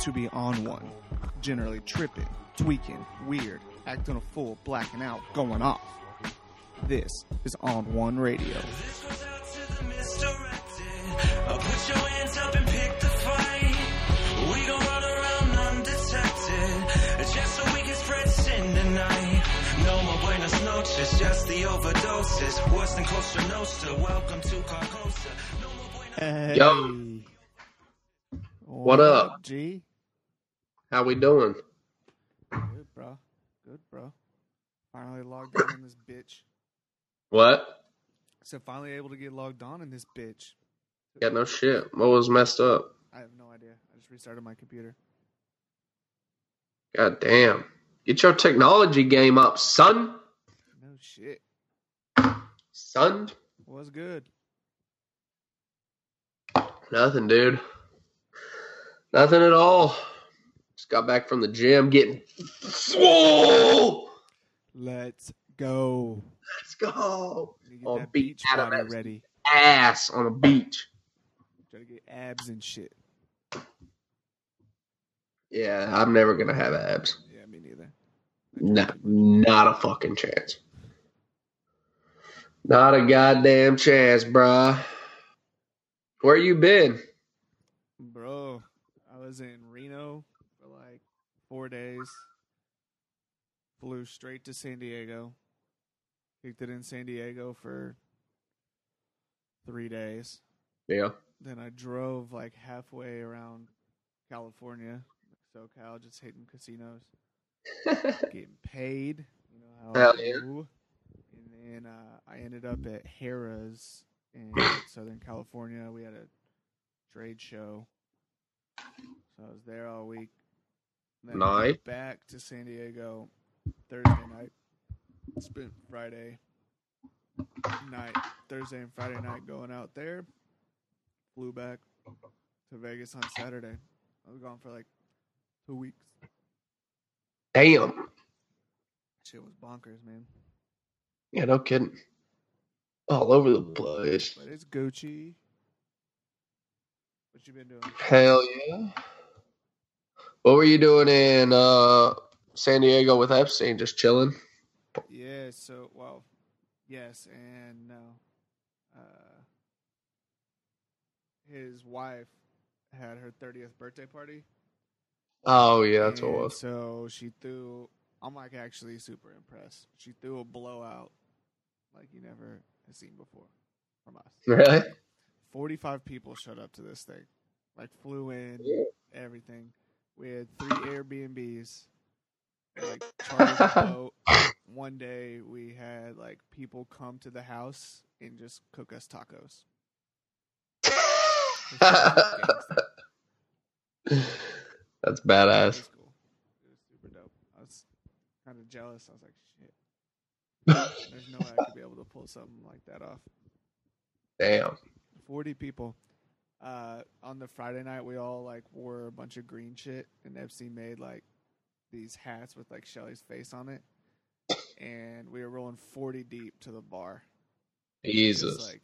to be on one, generally tripping, tweaking, weird, acting a fool, blacking out, going off. This is On One Radio. This goes out to the misdirected. Put your hands up and pick the fight. We gon' run around undetected, just so we can spread sin tonight. No more buenas noches, just the overdoses. Worse than Costa Nostra, welcome to Carcosa. No more buenas. Yo. What up? G? How we doing? Good, bro. Good, bro. Finally logged on in this bitch. What? So finally able to get logged on in this bitch. Yeah, no shit. What was messed up? I have no idea. I just restarted my computer. God damn. Get your technology game up, son. No shit. Son? What's good? Nothing, dude. Nothing at all. Just got back from the gym getting swole. Let's go. Let's go. On a beach out of that ready. Ass on a beach. Try to get abs and shit. Yeah, I'm never going to have abs. Yeah, me neither. No, not a fucking chance. Not a goddamn chance, bruh. Where you been? Bro, I was in Reno for like 4 days. Flew straight to San Diego. Kicked it in San Diego for 3 days. Yeah. Then I drove like halfway around California, SoCal, just hitting casinos. Getting paid. You know how hell I do. Yeah. And then I ended up at Harrah's in Southern California. We had a trade show. So I was there all week. Then nice. Back to San Diego Thursday night. Spent Friday night, Thursday and Friday night going out there. Flew back to Vegas on Saturday. I was gone for like 2 weeks. Damn. Shit was bonkers, man. Yeah, no kidding. All over the place. But it's Gucci. What you been doing? Hell yeah. What were you doing in San Diego with Epstein? Just chilling? Yeah, so, well, yes and no. His wife had her 30th birthday party. Oh, yeah, that's what it was. So she threw, I'm like actually super impressed. She threw a blowout like you never have seen before from us. Really? 45 people showed up to this thing. Like flew in, everything. We had 3 Airbnbs. Like chartered a boat. One day we had like people come to the house and just cook us tacos. That's badass. It was cool. It was super dope. I was kind of jealous. I was like, shit. There's no way I could be able to pull something like that off. Damn. 40 people. On the Friday night, we all like wore a bunch of green shit, and Epsy made like these hats with like Shelly's face on it, and we were rolling 40 deep to the bar. Jesus, just,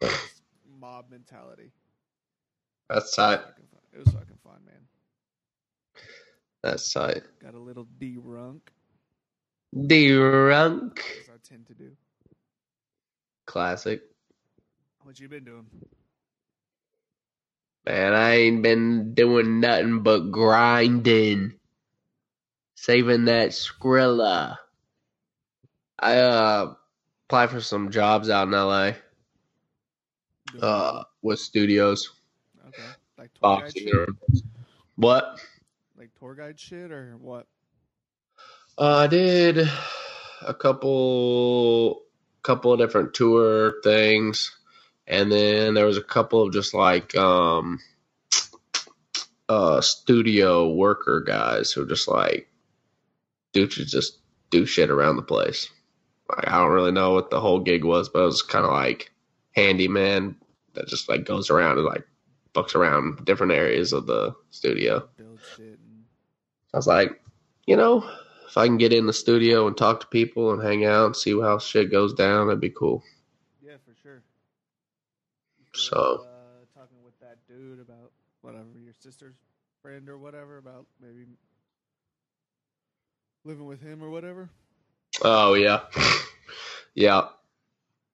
like mob mentality. That's tight. It was fucking fun, man. That's tight. Got a little drunk. Drunk. As I tend to do. Classic. What you been doing? Man, I ain't been doing nothing but grinding. Saving that Skrilla. I applied for some jobs out in LA. With studios. Okay. Like tour guide shit? What? Like tour guide shit or what? I did a couple of different tour things. And then there was a couple of just like studio worker guys who just like do shit around the place. Like, I don't really know what the whole gig was, but it was kind of like handyman that just like goes around and like fucks around different areas of the studio. I was like, you know, if I can get in the studio and talk to people and hang out and see how shit goes down, that'd be cool. Yeah, for sure. So talking with that dude about whatever your sister's friend or whatever about maybe living with him or whatever? Oh, yeah. Yeah. A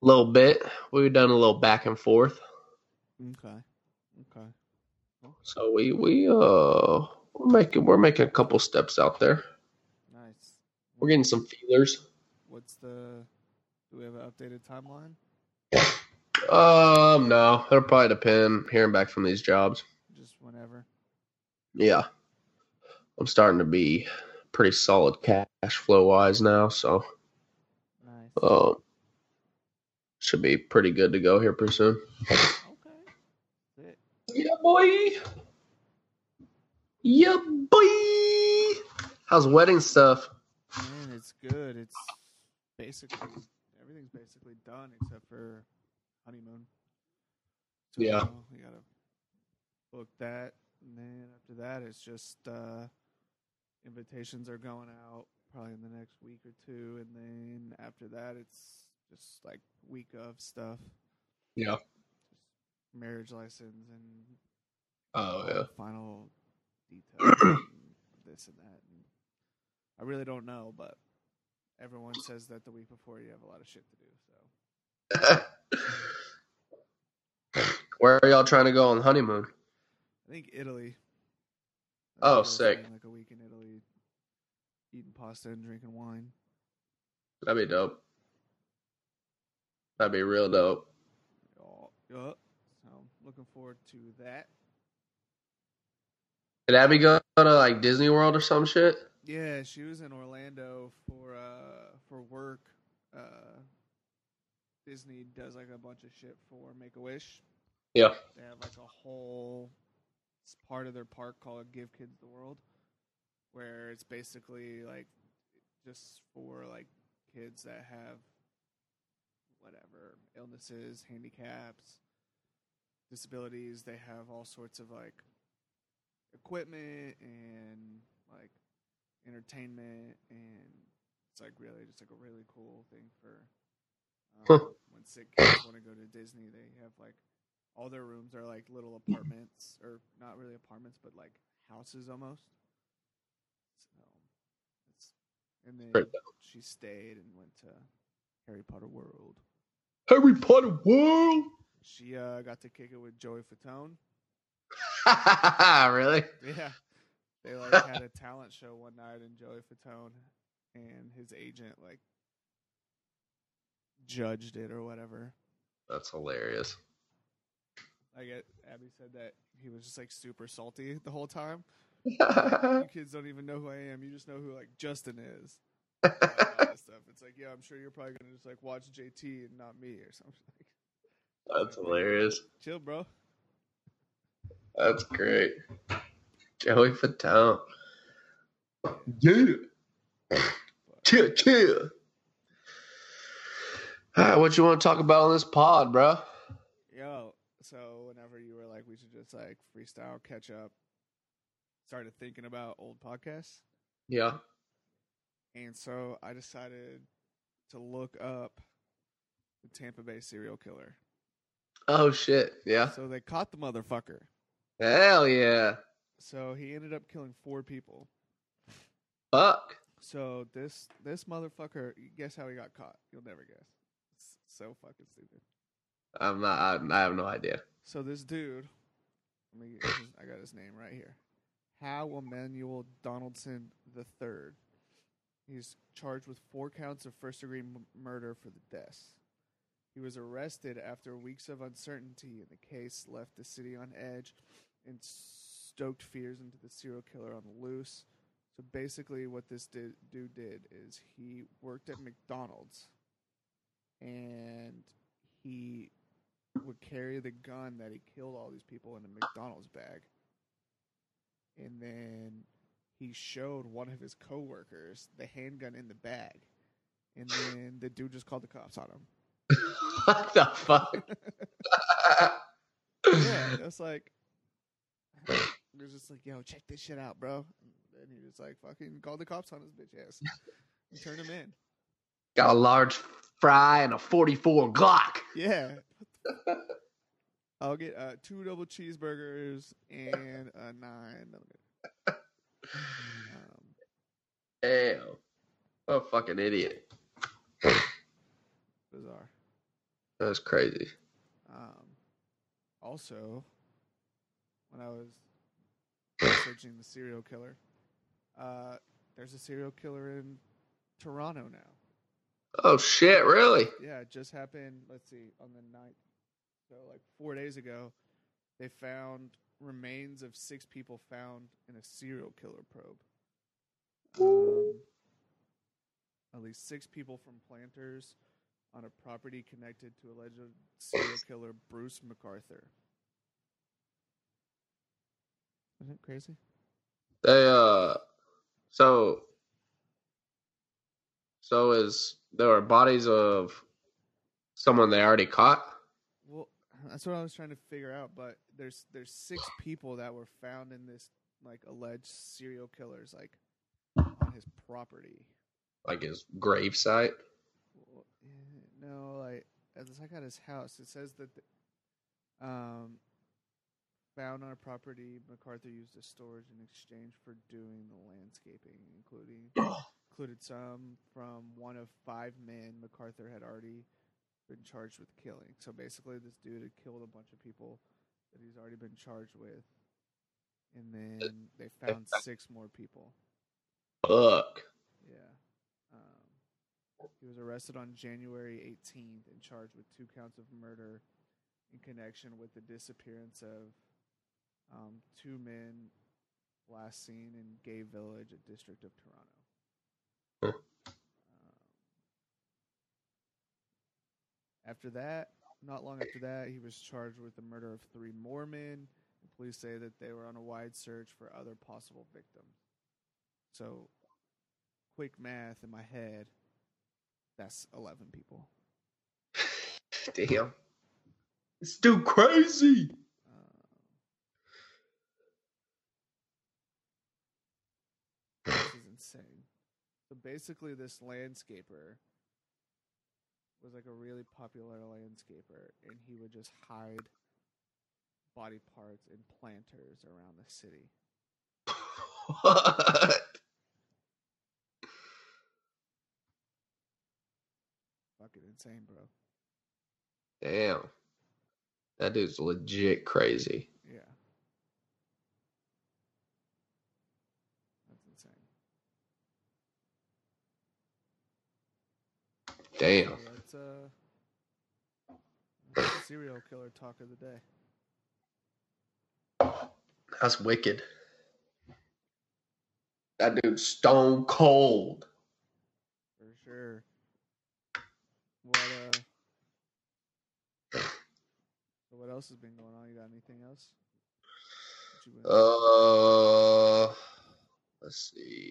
little bit. We've done a little back and forth. Okay. Okay. So we're making a couple steps out there. Nice. We're getting some feelers. Do we have an updated timeline? No. It'll probably depend hearing back from these jobs. Just whenever. Yeah. I'm starting to be pretty solid cash flow wise now, so nice. Should be pretty good to go here pretty soon. Okay. Yeah, boy. Yeah, boy. How's wedding stuff? Man, it's good. It's everything's basically done except for honeymoon. So yeah. We gotta book that, and then after that, it's just invitations are going out probably in the next week or two, and then after that, it's just like week of stuff. Yeah. Just marriage license and final details and this and that. And I really don't know, but everyone says that the week before you have a lot of shit to do. So, where are y'all trying to go on honeymoon? I think Italy. Oh, sick! Like a week in Italy, eating pasta and drinking wine. That'd be dope. That'd be real dope. Yeah. So I'm looking forward to that. Did Abby go to like Disney World or some shit? Yeah, she was in Orlando for work. Disney does like a bunch of shit for Make-A-Wish. Yeah. They have like a whole part of their park called Give Kids the World, where it's basically like just for like kids that have whatever illnesses, handicaps, disabilities. They have all sorts of like equipment and like entertainment, and it's like really just like a really cool thing for when sick kids want to go to Disney. They have like all their rooms are like little apartments, or not really apartments, but like houses almost. So and then she stayed and went to Harry Potter World. Harry Potter World. She got to kick it with Joey Fatone. Really? Yeah. They like had a talent show one night, and Joey Fatone and his agent like judged it or whatever. That's hilarious. I get Abby said that he was just like super salty the whole time. You kids don't even know who I am. You just know who like Justin is. Stuff. It's like, yeah, I'm sure you're probably gonna just like watch JT and not me or something. That's like, hilarious. Chill, bro. That's great. Joey Fatone. Yeah. Chill. All right, what you want to talk about on this pod, bro? Yo. So whenever you were like, we should just like freestyle, catch up, started thinking about old podcasts. Yeah. And so I decided to look up the Tampa Bay serial killer. Oh, shit. Yeah. So they caught the motherfucker. Hell yeah. So he ended up killing 4 people. Fuck. So this motherfucker, guess how he got caught? You'll never guess. It's so fucking stupid. I'm not. I have no idea. So this dude, I got his name right here. Howell Emmanuel Donaldson III. He's charged with 4 counts of first-degree murder for the deaths. He was arrested after weeks of uncertainty, and the case left the city on edge and stoked fears into the serial killer on the loose. So basically, what this dude did is he worked at McDonald's, and he would carry the gun that he killed all these people in a McDonald's bag. And then he showed one of his coworkers the handgun in the bag. And then the dude just called the cops on him. What the fuck? Yeah, that's like, they're just like, yo, check this shit out, bro. And he just like fucking called the cops on his bitch ass. And turned him in. Got a large fry and a .44 Glock. Yeah. I'll get 2 double cheeseburgers and a 9. Damn. What a fucking idiot. Bizarre. That was crazy. Also, when I was researching the serial killer, there's a serial killer in Toronto now. Oh, shit, really? Yeah, it just happened, let's see, on the 9th. So, like, 4 days ago, they found remains of 6 people found in a serial killer probe. At least 6 people from Planters on a property connected to alleged serial killer Bruce McArthur. Isn't it crazy? They, So there were bodies of someone they already caught? Well, that's what I was trying to figure out, but there's 6 people that were found in this, like, alleged serial killers, like, on his property. Like his gravesite? Well, no, like, it's like at his house. It says that, found on a property McArthur used as storage in exchange for doing the landscaping, included some from one of 5 men McArthur had already been charged with killing. So basically this dude had killed a bunch of people that he's already been charged with. And then they found 6 more people. Fuck. Yeah. He was arrested on January 18th and charged with 2 counts of murder in connection with the disappearance of 2 men last seen in Gay Village, a district of Toronto. Huh. After that, not long after that, he was charged with the murder of 3 more men. And police say that they were on a wide search for other possible victims. So, quick math in my head, that's 11 people. Damn. It's still crazy. This is insane. So basically, this landscaper was like a really popular landscaper, and he would just hide body parts in planters around the city. What? Fucking insane, bro. Damn. That dude's legit crazy. Yeah. That's insane. Damn. So that's the serial killer talk of the day. That's wicked. That dude's stone cold. For sure. What else has been going on? You got anything else? Let's see.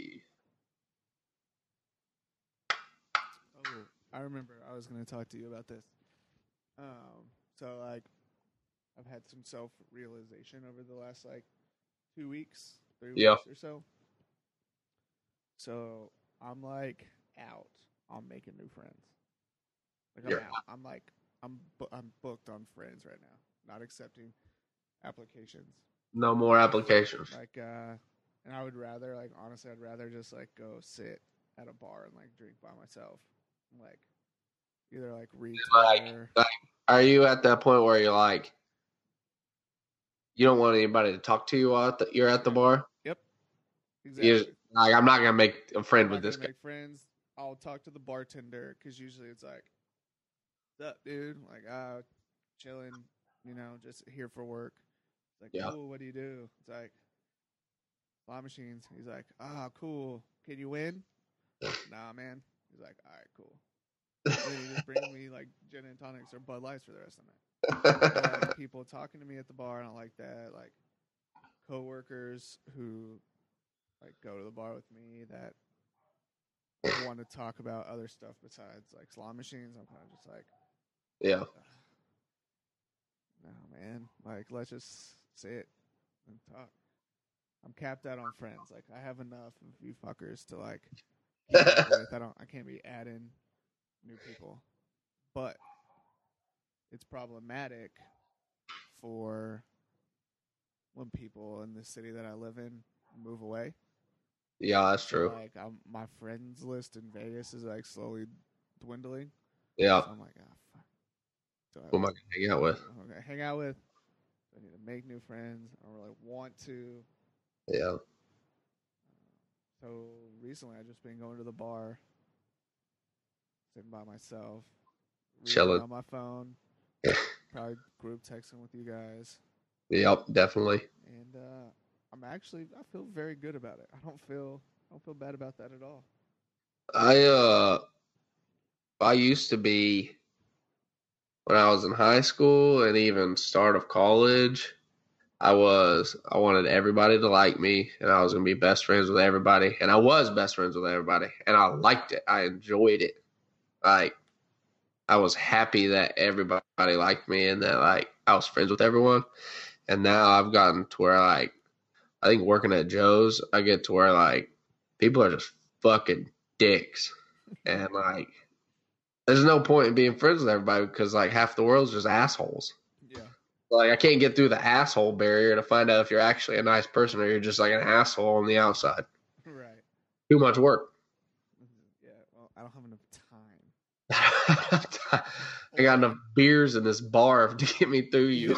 Oh, I remember I was going to talk to you about this. So, like, I've had some self-realization over the last, like, 3 weeks or so. So, I'm, like, out on making new friends. Like, I'm out. I'm booked on friends right now. Not accepting applications. No more applications. Like, and I would rather, like, honestly, I'd rather just, like, go sit at a bar and, like, drink by myself. And, like, either, like, read. Like, are you at that point where you're like, you don't want anybody to talk to you while you're at the bar? Yep. Exactly. You're, like, I'm not gonna make a friend with this guy. Make friends. I'll talk to the bartender because usually it's like, up, dude, like, chilling, you know, just here for work. It's like, cool, what do you do? It's like, slot machines. He's like, cool, can you win? Nah, man. He's like, all right, cool. Then he just brings me, like, gin and tonics or Bud Lights for the rest of the night. Like, people talking to me at the bar, I don't like that. Like, coworkers who, like, go to the bar with me that want to talk about other stuff besides, like, slot machines. I'm kind of just like, yeah. No, man. Like, let's just sit and talk. I'm capped out on friends. Like, I have enough of you fuckers to, like, I can't be adding new people. But it's problematic for when people in the city that I live in move away. Yeah, that's true. Like, my friends list in Vegas is like slowly dwindling. Yeah. So I'm like, oh, fuck. So who am I going to hang out with? I'm going to hang out with. I need to make new friends. I don't really want to. Yeah. So recently, I've just been going to the bar, sitting by myself, chilling on my phone, probably group texting with you guys. Yep, definitely. And I feel very good about it. I don't feel bad about that at all. I used to be, when I was in high school and even start of college, I wanted everybody to like me, and I was going to be best friends with everybody, and I was best friends with everybody, and I liked it. I enjoyed it. Like, I was happy that everybody liked me and that, like, I was friends with everyone. And now I've gotten to where, like, I think working at Joe's, I get to where, like, people are just fucking dicks. And, like, there's no point in being friends with everybody because, like, half the world's just assholes. Yeah. Like, I can't get through the asshole barrier to find out if you're actually a nice person or you're just, like, an asshole on the outside. Right. Too much work. Yeah, well, I don't have enough time. I got enough beers in this bar to get me through you.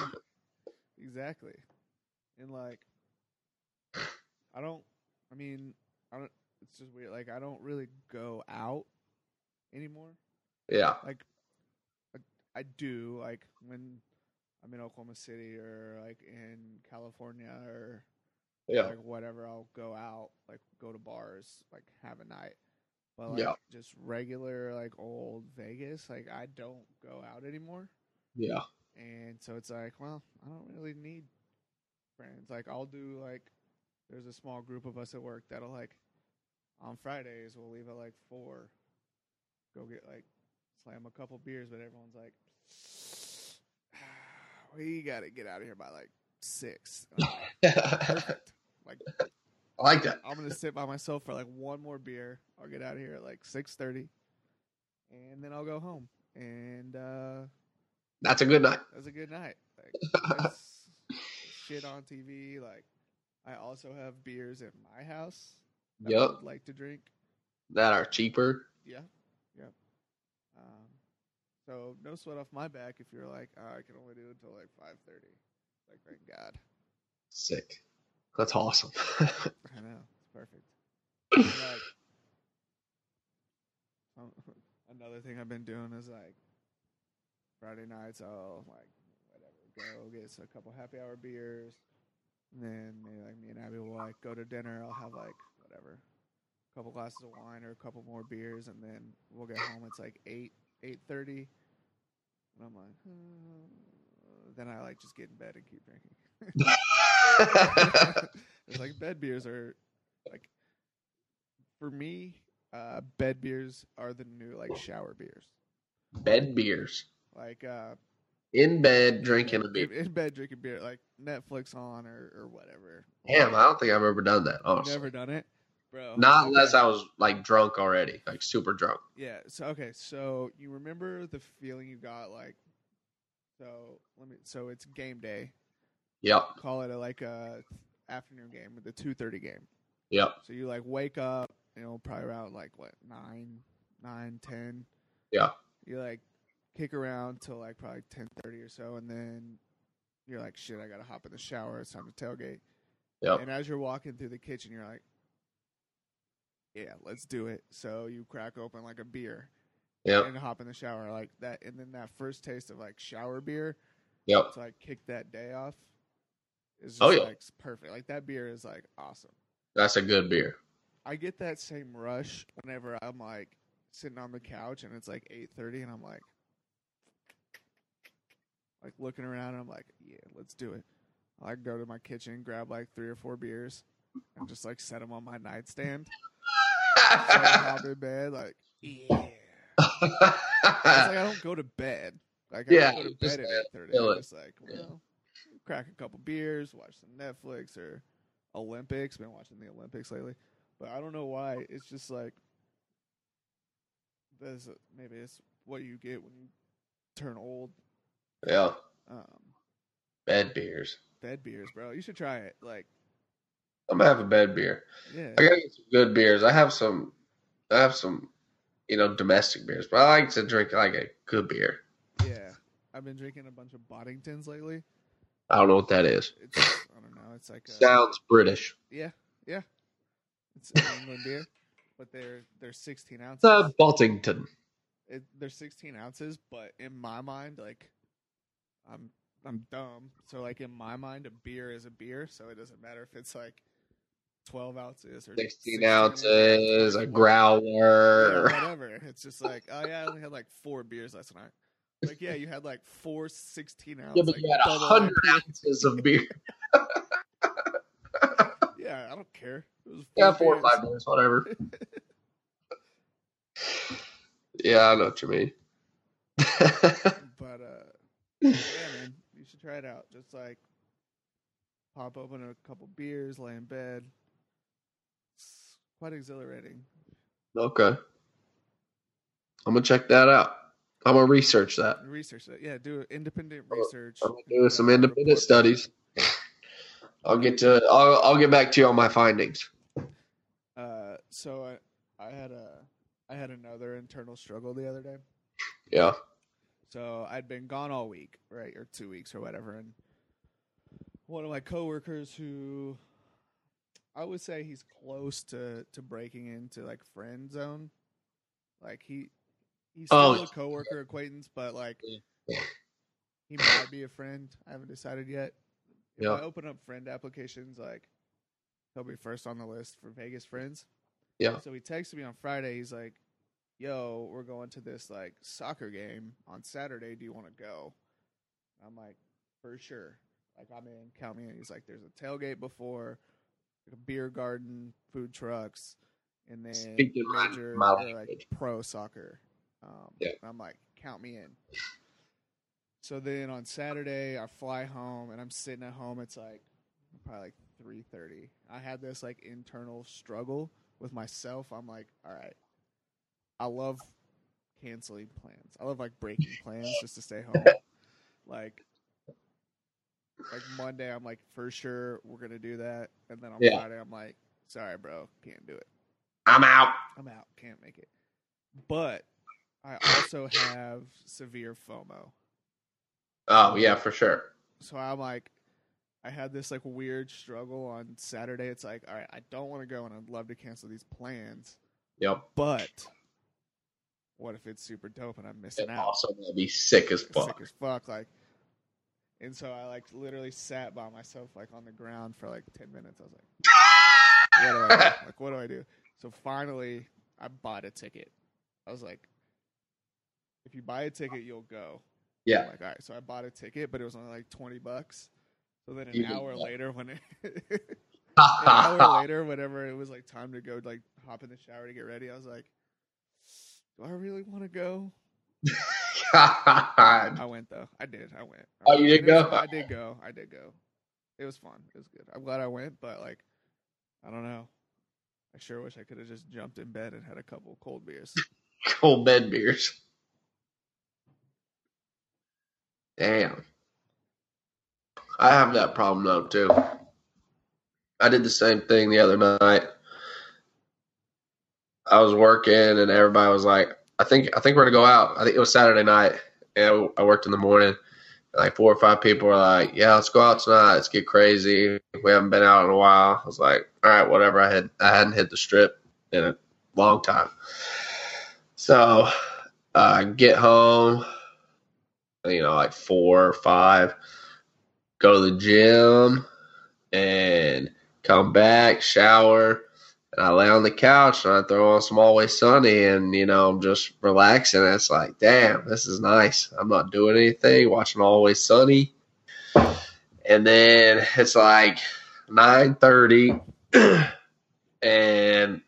Exactly. And, like, I mean, it's just weird. Like, I don't really go out anymore. Yeah. Like, I do, like, when I'm in Oklahoma City or, like, in California or, yeah, like, whatever, I'll go out, like, go to bars, like, have a night. But, like, yeah, just regular, like, old Vegas, like, I don't go out anymore. Yeah. And so it's like, well, I don't really need friends. Like, I'll do, like, there's a small group of us at work that'll, like, on Fridays, we'll leave at, like, 4, go get, like, slam a couple beers, but everyone's like, we got to get out of here by, like, 6. Like, perfect. Like, I like that. I'm going to sit by myself for, like, one more beer. I'll get out of here at, like, 6:30, and then I'll go home. And that's a good night. That's a good night. Like, shit on TV, like, I also have beers at my house that I would like to drink. That are cheaper. Yeah. Yeah. So no sweat off my back if you're like, oh, I can only do it until like 5:30. Like, thank God. Sick. That's awesome. I know. It's perfect. Like, another thing I've been doing is, like, Friday nights, I'll, like, whatever, go get a couple happy hour beers. And then maybe, like, me and Abby will, like, go to dinner. I'll have, like, whatever, a couple glasses of wine or a couple more beers, and then we'll get home. It's like 8:30, and I'm like, then I, like, just get in bed and keep drinking. It's like, bed beers are, like, for me, bed beers are the new, like, shower beers. Bed beers. Like, in bed drinking a beer. In bed drinking beer, like Netflix on or whatever. Damn, I don't think I've ever done that. Honestly. Never done it, bro. Not unless I was, like, drunk already, like, super drunk. Yeah. So okay. So you remember the feeling you got, like? So it's game day. Yep. Call it a afternoon game with the 2:30 game. Yep. So you, like, wake up, you know, probably around, like, what, 9, 10. Yeah. You, like, kick around till, like, probably 10:30 or so, and then you're like, shit, I gotta hop in the shower, it's time to tailgate. Yep. And as you're walking through the kitchen, you're like, yeah, let's do it. So you crack open, like, a beer. Yep. And hop in the shower, like that, and then that first taste of, like, shower beer. Yep. To, like, kick that day off is just, like, perfect. Like, that beer is, like, awesome. That's a good beer. I get that same rush whenever I'm, like, sitting on the couch and it's like 8:30 and I'm like, looking around, and I'm like, yeah, let's do it. I, like, go to my kitchen, grab, like, 3 or 4 beers, and just, like, set them on my nightstand. So I hop in bed, like, yeah. It's like, I don't go to bed. Like, I don't go to bed at 8:30. I'm just like, well, crack a couple beers, watch some Netflix or Olympics. Been watching the Olympics lately. But I don't know why. It's just, like, maybe it's what you get when you turn old. Yeah. Bad beers. Bad beers, bro. You should try it. Like, I'm gonna have a bad beer. Yeah. I gotta get some good beers. I have some, you know, domestic beers, but I like to drink like a good beer. Yeah, I've been drinking a bunch of Boddingtons lately. I don't know what that is. I don't know. It's like a, sounds British. Yeah. It's an England beer, but they're 16 ounces. The Boddington. They're 16 ounces, but in my mind, like, I'm dumb. So, like, in my mind, a beer is a beer, so it doesn't matter if it's, like, 12 ounces or 16 ounces, a growler. Yeah, whatever. It's just like, oh, yeah, I only had, like, 4 beers last night. Like, yeah, you had, like, 4 16-ounces. Yeah, but like, you had 100 ounces of beer. Yeah, I don't care. It was 4 or 5 beers, whatever. Yeah, I know what you mean. But, yeah, man, you should try it out. Just, like, pop open a couple beers, lay in bed. It's quite exhilarating. Okay. I'm going to check that out. I'm going to research that. Yeah, do independent research. I'm going to do some independent studies. I'll get back to you on my findings. So I had another internal struggle the other day. Yeah. So I'd been gone all week, right, or 2 weeks or whatever, and one of my coworkers, who I would say he's close to breaking into like friend zone, like he's still a coworker acquaintance, but like he might be a friend. I haven't decided yet. If I open up friend applications, like he'll be first on the list for Vegas friends. Yeah. So he texted me on Friday. He's like, yo, we're going to this like soccer game on Saturday. Do you want to go? I'm like, for sure. Like, I'm in. Count me in. He's like, there's a tailgate before, like a beer garden, food trucks, and then major like pro soccer. I'm like, count me in. So then on Saturday, I fly home, and I'm sitting at home. It's like probably like 3:30. I had this like internal struggle with myself. I'm like, all right, I love canceling plans. I love like breaking plans just to stay home. Like Monday, I'm like, for sure, we're going to do that. And then on Friday, I'm like, sorry, bro, can't do it. I'm out. Can't make it. But I also have severe FOMO. Oh, yeah, for sure. So I'm like, I had this like weird struggle on Saturday. It's like, all right, I don't want to go and I'd love to cancel these plans. Yep. But what if it's super dope and I'm missing out? Also going to be sick as fuck. Like, and so I like literally sat by myself like on the ground for like 10 minutes. I was like, what do I do? So finally I bought a ticket. I was like, if you buy a ticket, you'll go. Yeah. I'm like, all right. So I bought a ticket, but it was only like $20. So then an hour later, whenever it was like time to go, like hop in the shower to get ready, I was like, do I really want to go? God. I went though. I went. Oh, you did go? I did go. It was fun. It was good. I'm glad I went, but like, I don't know. I sure wish I could have just jumped in bed and had a couple cold beers. Cold bed beers. Damn. I have that problem though too. I did the same thing the other night. I was working and everybody was like, I think we're gonna go out. I think it was Saturday night and I worked in the morning. Like 4 or 5 people were like, yeah, let's go out tonight. Let's get crazy. We haven't been out in a while. I was like, all right, whatever. I hadn't hit the strip in a long time. So I get home, you know, like 4 or 5. Go to the gym and come back, shower, and I lay on the couch and I throw on some Always Sunny and, you know, I'm just relaxing. And it's like, damn, this is nice. I'm not doing anything, watching Always Sunny. And then it's like 9:30 and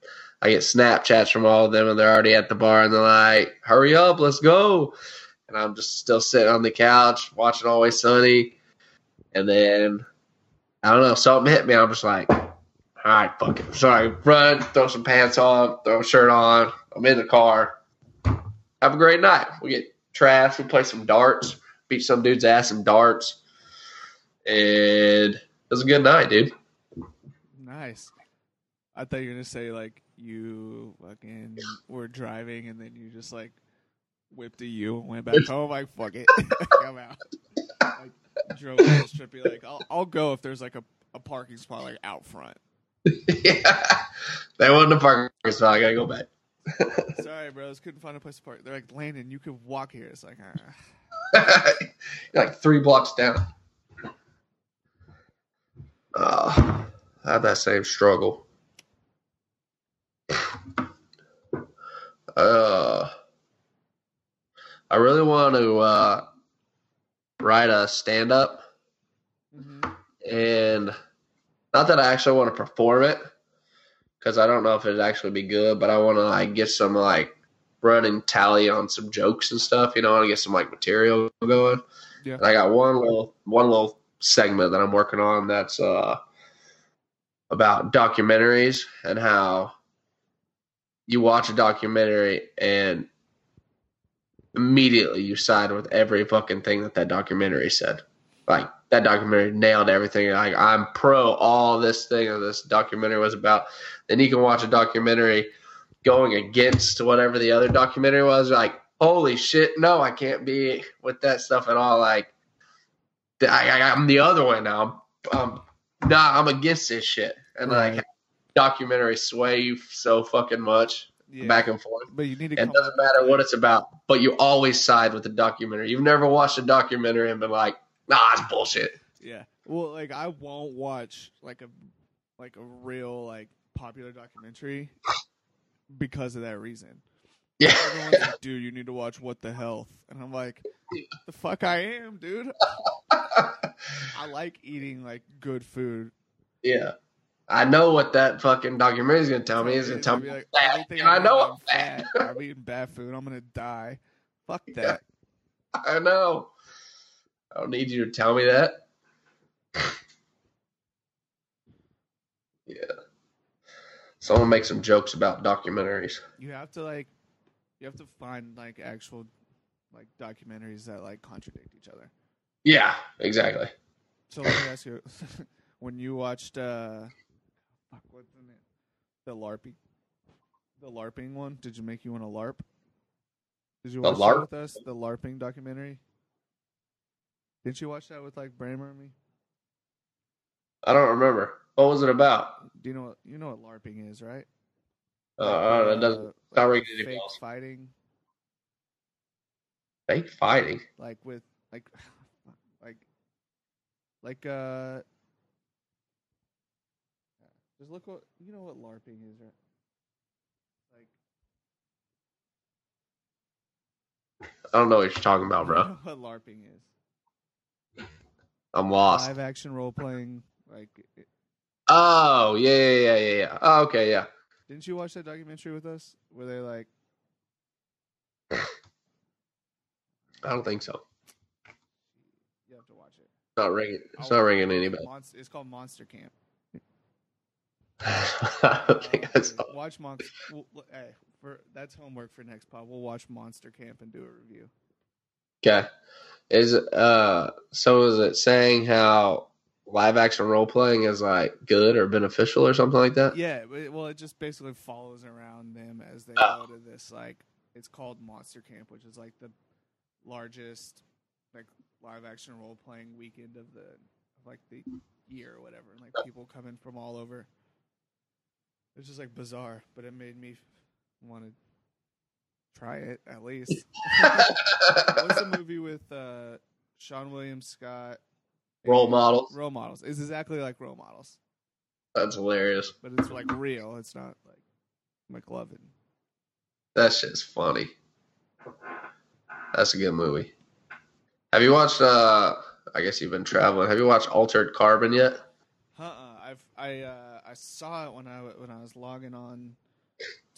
I get Snapchats from all of them and they're already at the bar and they're like, hurry up, let's go. And I'm just still sitting on the couch watching Always Sunny. And then, I don't know, something hit me. I'm just like, all right, fuck it. Sorry, run, throw some pants on, throw a shirt on. I'm in the car. Have a great night. We get trashed. We play some darts. Beat some dude's ass in darts. And it was a good night, dude. Nice. I thought you were going to say, like, you fucking were driving and then you just, like, whipped a U and went back home. Like, fuck it. I'm out. Like, drove a little trippy. Like, I'll go if there's, like, a parking spot, like, out front. Yeah. There wasn't a parking spot. I got to go back. Sorry, bros. Couldn't find a place to park. They're like, Landon, you could walk here. It's like, You're like 3 blocks down. I had that same struggle. I really want to write a stand-up. Mm-hmm. And not that I actually want to perform it, because I don't know if it'd actually be good, but I want to like get some like running tally on some jokes and stuff. You know, I want to get some like material going. Yeah. And I got one little segment that I'm working on that's about documentaries and how you watch a documentary and immediately you side with every fucking thing that documentary said. Like, that documentary nailed everything. Like, I'm pro all this thing that this documentary was about. Then you can watch a documentary going against whatever the other documentary was. Like, holy shit, no, I can't be with that stuff at all. Like, I'm the other way now. I'm against this shit. And, like, documentaries sway you so fucking much back and forth. But you need to. It doesn't matter what it's about, but you always side with the documentary. You've never watched a documentary and been like, nah, it's bullshit. Yeah. Well, like, I won't watch, like a real, like, popular documentary because of that reason. Yeah. Everyone's like, dude, you need to watch What the Health. And I'm like, the fuck I am, dude. I like eating, like, good food. Yeah. I know what that fucking documentary is going to tell me. It's going to tell me like, that. And I know I'm fat. I'm eating bad food. I'm going to die. Fuck that. Yeah. I know. I don't need you to tell me that. Yeah. Someone make some jokes about documentaries. You have to find like actual like documentaries that like contradict each other. Yeah, exactly. So let me ask you, when you watched what's the name? The LARPing one, did you make you want to LARP? Did you watch that with us? The LARPing documentary? Didn't you watch that with like Bramer and me? I don't remember. What was it about? Do you know what LARPing is, right? That doesn't sound like fake fighting. Fake fighting? Like with like just look what you know what LARPing is, right? Like I don't know what you're talking about, bro. You know what LARPing is. I'm lost. Live action role playing, like. Oh yeah. Oh, okay, yeah. Didn't you watch that documentary with us? Were they like? I don't think so. You have to watch it. It's not ringing anybody. It's called Monster Camp. I don't think I saw. Watch Monster. Hey, that's homework for next pod. We'll watch Monster Camp and do a review. Okay. Is it saying how live action role playing is like good or beneficial or something like that? Yeah, well, it just basically follows around them as they go to this like it's called Monster Camp, which is like the largest like live action role playing weekend of the year or whatever, and like people coming from all over. It's just like bizarre, but it made me want to try it at least. What's the movie with Sean William Scott? Role Models. Role Models. It's exactly like Role Models. That's hilarious. But it's like real. It's not like McLovin. That shit's funny. That's a good movie. Have you watched? I guess you've been traveling. Have you watched Altered Carbon yet? I saw it when I was logging on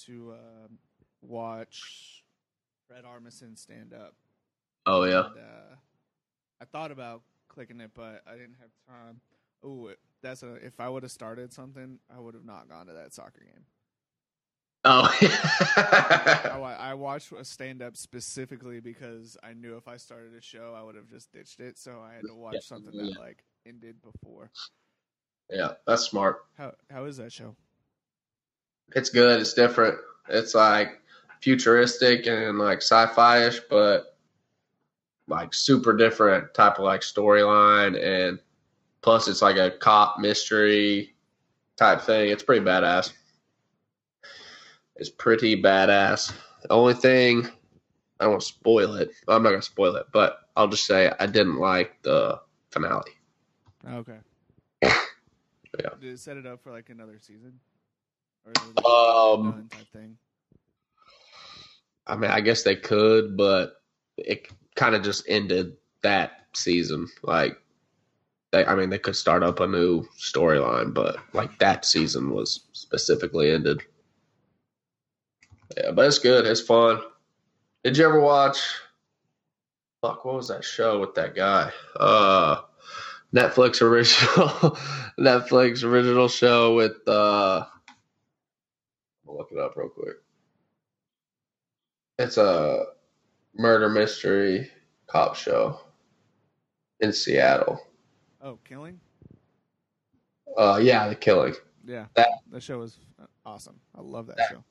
to. Watch Fred Armisen stand up. Oh yeah. And, I thought about clicking it, but I didn't have time. Oh, if I would have started something, I would have not gone to that soccer game. Oh. I watched a stand up specifically because I knew if I started a show, I would have just ditched it. So I had to watch something that like ended before. Yeah, that's smart. How is that show? It's good. It's different. It's like futuristic and like sci-fi-ish, but like super different type of like storyline. And plus it's like a cop mystery type thing. It's pretty badass. It's pretty badass. The only thing, I won't spoil it. I'm not going to spoil it, but I'll just say I didn't like the finale. Okay. Yeah. Did it set it up for like another season? Or is it like type thing? I mean, I guess they could, but it kind of just ended that season. Like, they could start up a new storyline, but like that season was specifically ended. Yeah, but it's good. It's fun. Did you ever watch? Fuck, what was that show with that guy? Netflix original show with. I'll look it up real quick. It's a murder mystery cop show in Seattle. Oh, Killing? Yeah, The Killing. Yeah, that show was awesome. I love that show.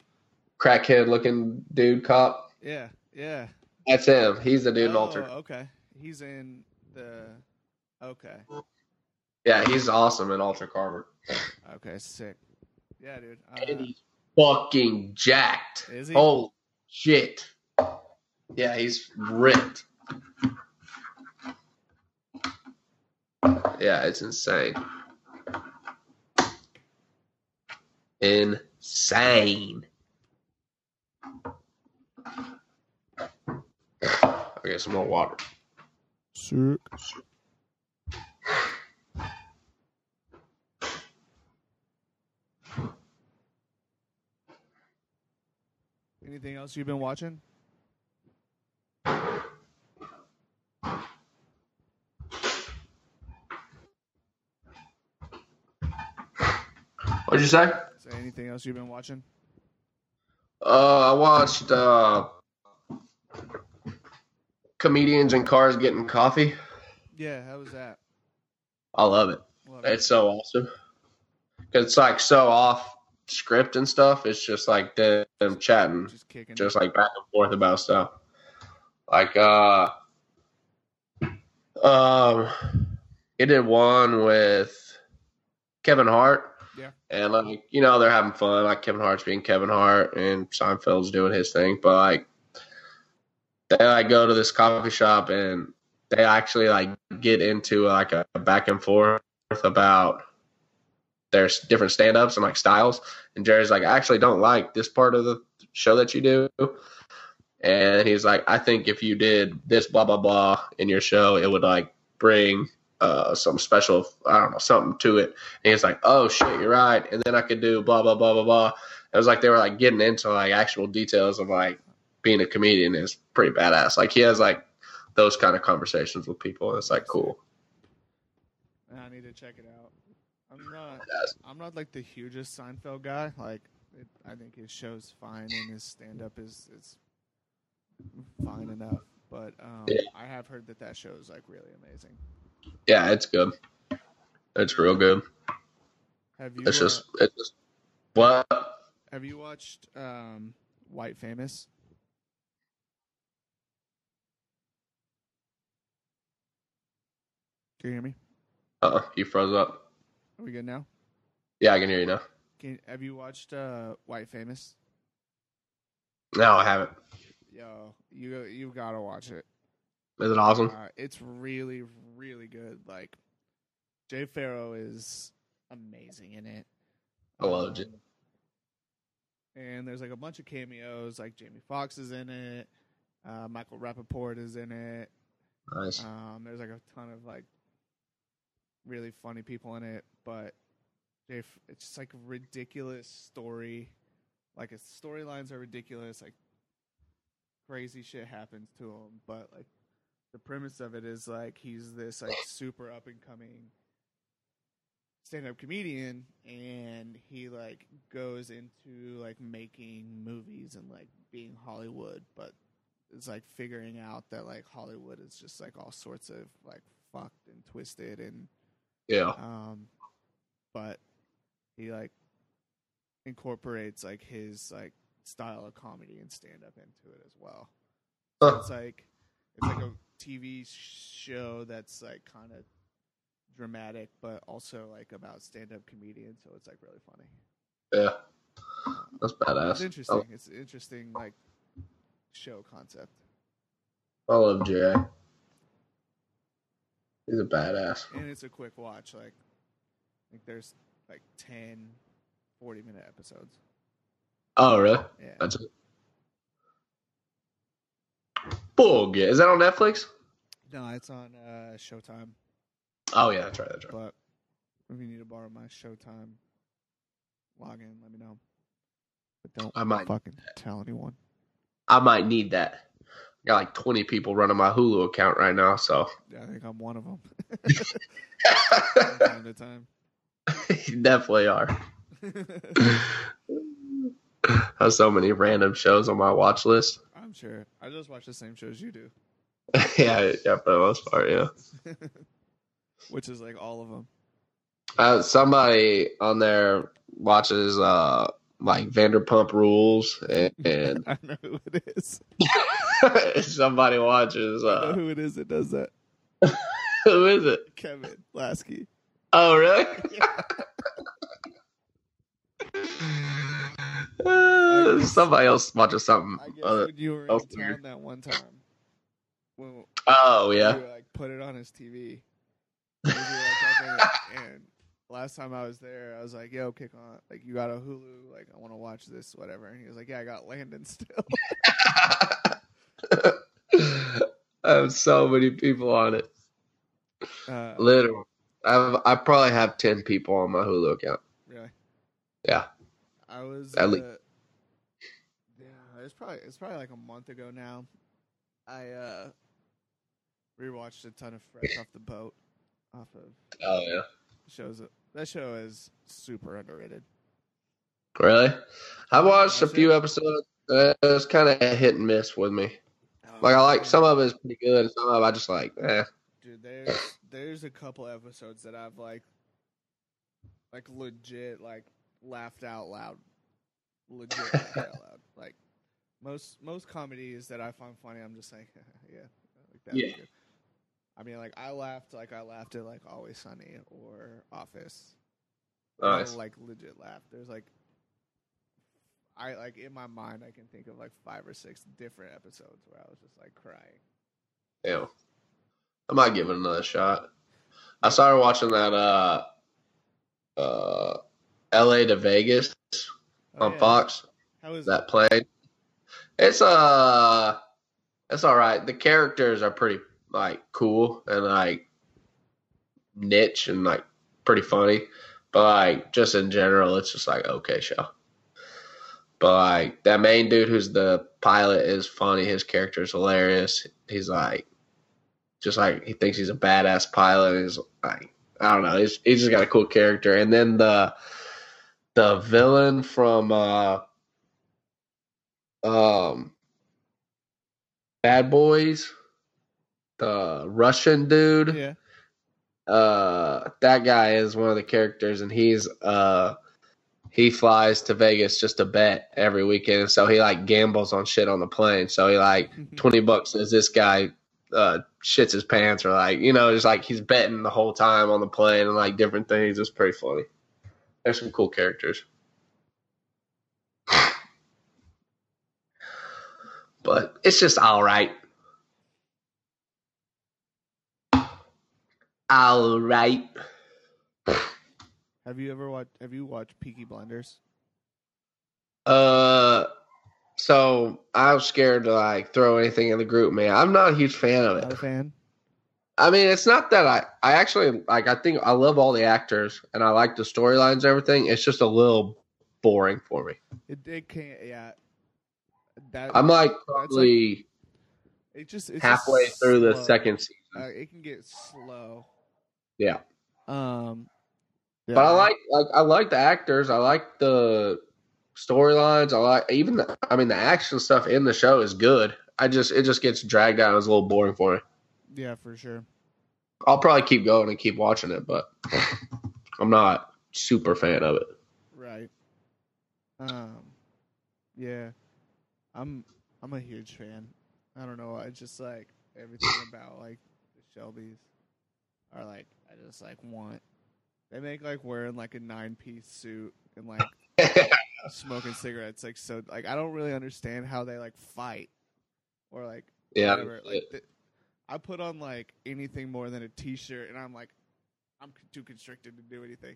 Crackhead looking dude cop. Yeah, yeah. That's him. He's the dude in Altered. Okay. He's in the... Okay. Yeah, he's awesome in Altered Carbon. Okay, sick. Yeah, dude. And he's fucking jacked. Is he? Holy shit. Yeah, he's ripped. Yeah, it's insane. Insane. I get some more water. Sure. Anything else you've been watching? What'd you say? Is there anything else you've been watching? I watched... Comedians in Cars Getting Coffee. Yeah, how was that? I love it. It's so awesome. Because it's like so off script and stuff. It's just like them chatting. Just like back and forth about stuff. Like, it did one with Kevin Hart. Yeah. And like, you know, they're having fun. Like Kevin Hart's being Kevin Hart and Seinfeld's doing his thing. But like, they like go to this coffee shop and they actually like get into like a back and forth about their different stand-ups and like styles. And Jerry's like, I actually don't like this part of the show that you do. And he's like, I think if you did this blah, blah, blah in your show, it would like bring some special, I don't know, something to it. And he's like, oh shit, you're right. And then I could do blah, blah, blah, blah, blah. It was like, they were like getting into like actual details of like, being a comedian is pretty badass. Like he has like those kind of conversations with people. And it's like cool. I need to check it out. I'm not like the hugest Seinfeld guy. Like I think his show's fine and his stand up is fine enough. But yeah. I have heard that show is like really amazing. Yeah, it's good. It's real good. What? Have you watched White Famous? Can you hear me? You froze up. Are we good now? Yeah, I can hear you now. Have you watched White Famous? No, I haven't. Yo, you gotta watch it. Is it awesome? It's really, really good. Like, Jay Farrow is amazing in it. I love it. And there's like a bunch of cameos. Like Jamie Foxx is in it. Michael Rappaport is in it. Nice. There's like a ton of like really funny people in it, but it's just like a ridiculous story. Like its storylines are ridiculous. Like crazy shit happens to him, but like the premise of it is like he's this like super up and coming stand-up comedian, and he like goes into like making movies and like being Hollywood, but it's like figuring out that like Hollywood is just like all sorts of like fucked and twisted and Yeah. But he like incorporates like his like style of comedy and stand up into it as well. So it's like a TV show that's like kind of dramatic, but also like about stand up comedians. So it's like really funny. Yeah, that's badass. It's interesting. Oh. It's an interesting like show concept. I love Jay. He's a badass. And it's a quick watch. Like, I think there's like 10 40-minute episodes. Oh, really? Yeah. That's it. Boog. Is that on Netflix? No, it's on Showtime. Oh, yeah. That's right. But if you need to borrow my Showtime login, let me know. But don't fucking tell anyone. I might need that. Got like 20 people running my Hulu account right now, so. Yeah, I think I'm one of them. From time to time. You definitely are. There's so many random shows on my watch list. I'm sure. I just watch the same shows you do. yeah, for the most part, yeah. Which is like all of them. Somebody on there watches like Vanderpump Rules, and I know who it is. Somebody watches. I know who it is that does that? Who is it? Kevin Lasky. Oh, really? Somebody else watches something. I guess when you were in town that one time. When, yeah. You, like, put it on his TV. And last time I was there, I was like, "Yo, kick on! Like, you got a Hulu? Like, I want to watch this, whatever." And he was like, "Yeah, I got Landon still." I have so many people on it. Literally, I probably have 10 people on my Hulu account. Really? Yeah. I was at least. Yeah, it's probably like a month ago now. I rewatched a ton of Fresh Off the Boat. Off of. Oh yeah. Shows that show is super underrated. Really? I watched a few episodes. It was kind of hit and miss with me. I like some of it is pretty good, some of it I just like. Eh. Dude, there's a couple episodes that I've like legit like laughed out loud. Legit laughed out loud. Like most comedies that I find funny, I'm just like, yeah, like that. Yeah. I mean, like, I laughed at, like, Always Sunny or Office. Nice. I, like, legit laughed. There's, like, in my mind, I can think of, like, 5 or 6 different episodes where I was just, like, crying. Damn. I might give it another shot. I started watching that LA to Vegas on Fox. How is that playing? It's all right. The characters are pretty like cool and like niche and like pretty funny, but like just in general, it's just like okay show. But like that main dude who's the pilot is funny. His character is hilarious. He's like, just like he thinks he's a badass pilot. He's like, I don't know. He's just got a cool character. And then the villain from Bad Boys. The Russian dude, that guy is one of the characters, and he's he flies to Vegas just to bet every weekend. So he like gambles on shit on the plane. So he like $20 is this guy shits his pants or like you know just like he's betting the whole time on the plane and like different things. It's pretty funny. There's some cool characters, but it's just all right. All right. Have you watched Peaky Blinders? So I was scared to like throw anything in the group, man. I'm not a huge fan of it. Not a fan? I mean, it's not that I actually like. I think I love all the actors and I like the storylines and everything. It's just a little boring for me. It can't. Yeah. I'm like probably like, it's halfway through the second season. It can get slow. Yeah. But I like the actors. I like the storylines. I like even the action stuff in the show is good. It just gets dragged out. It's a little boring for me. Yeah, for sure. I'll probably keep going and keep watching it, but I'm not super fan of it. Right. Yeah. I'm a huge fan. I don't know. I just like everything about like the Shelbys are like I just like want. They make like wearing like a 9-piece suit and like smoking cigarettes like so like I don't really understand how they like fight or like whatever. Like I put on like anything more than a t-shirt and I'm like I'm too constricted to do anything.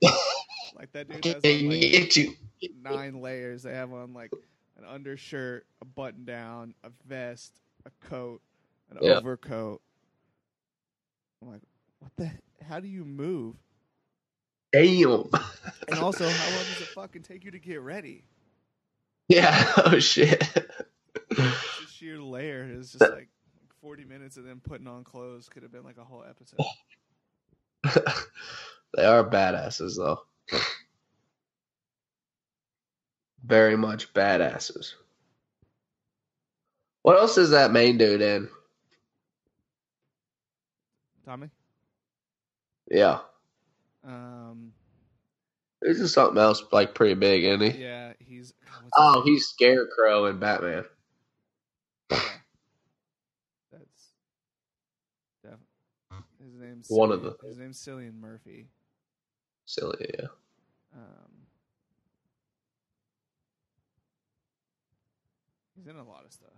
Like that dude has on, like 9 layers. They have on like an undershirt, a button down, a vest, a coat, an overcoat. I'm like, what the? How do you move? Damn. And also, how long does it fucking take you to get ready? Yeah. Oh shit. The sheer layer is just like 40 minutes of them putting on clothes could have been like a whole episode. They are badasses, though. Very much badasses. What else is that main dude in? Tommy? Yeah. He's just something else, like, pretty big, isn't he? Yeah, he's... Oh, he's Scarecrow in Batman. Yeah. His name's Cillian Murphy. Cillian, yeah. He's in a lot of stuff.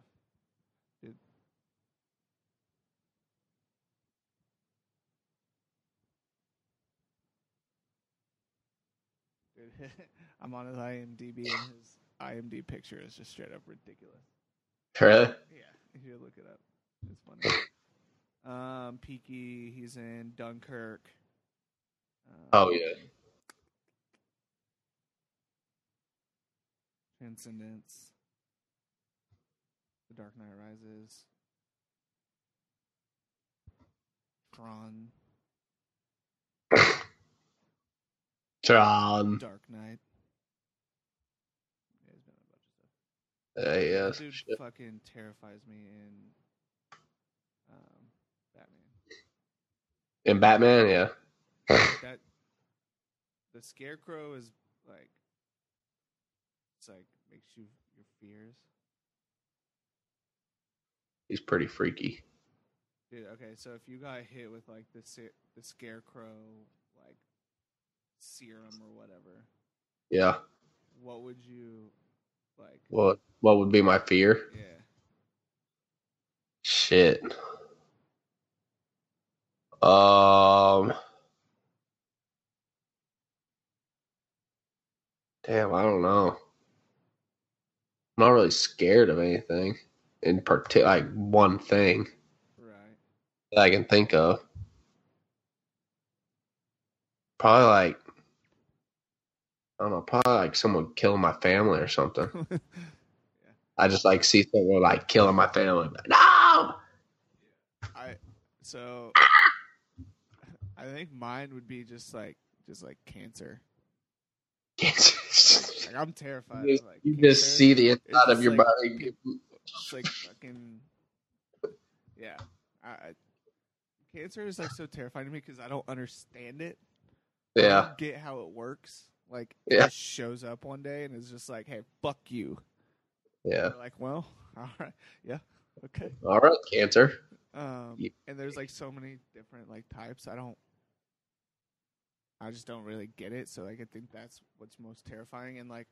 Dude. I'm on his IMDb, and his IMDb picture is just straight up ridiculous. Really? Yeah, if you look it up, it's funny. Peaky, he's in Dunkirk. Oh yeah. Transcendence. The Dark Knight Rises. Tron. Dark Knight. Yeah, he's done a bunch of stuff. Yeah. That dude fucking terrifies me in Batman. In Batman, yeah. That the Scarecrow is like it's like makes you your fears. He's pretty freaky. Dude, okay, so if you got hit with like the Scarecrow like serum or whatever. Yeah. What would you like? What would be my fear? Yeah. Shit. Damn, I don't know. I'm not really scared of anything in particular, like one thing, right? That I can think of. Probably like, I don't know. Probably like someone killing my family or something. Yeah. I just like see someone like killing my family. No. I think mine would be just like cancer. Like, I'm terrified. You just see the inside of your body. It's like fucking. Yeah, cancer is like so terrifying to me because I don't understand it. Yeah, I don't get how it works. Like it just shows up one day and it's just like, hey, fuck you. Yeah. You're like, well, all right, yeah, okay, all right, cancer. And there's like so many different like types. I just don't really get it. So like I think that's what's most terrifying. And like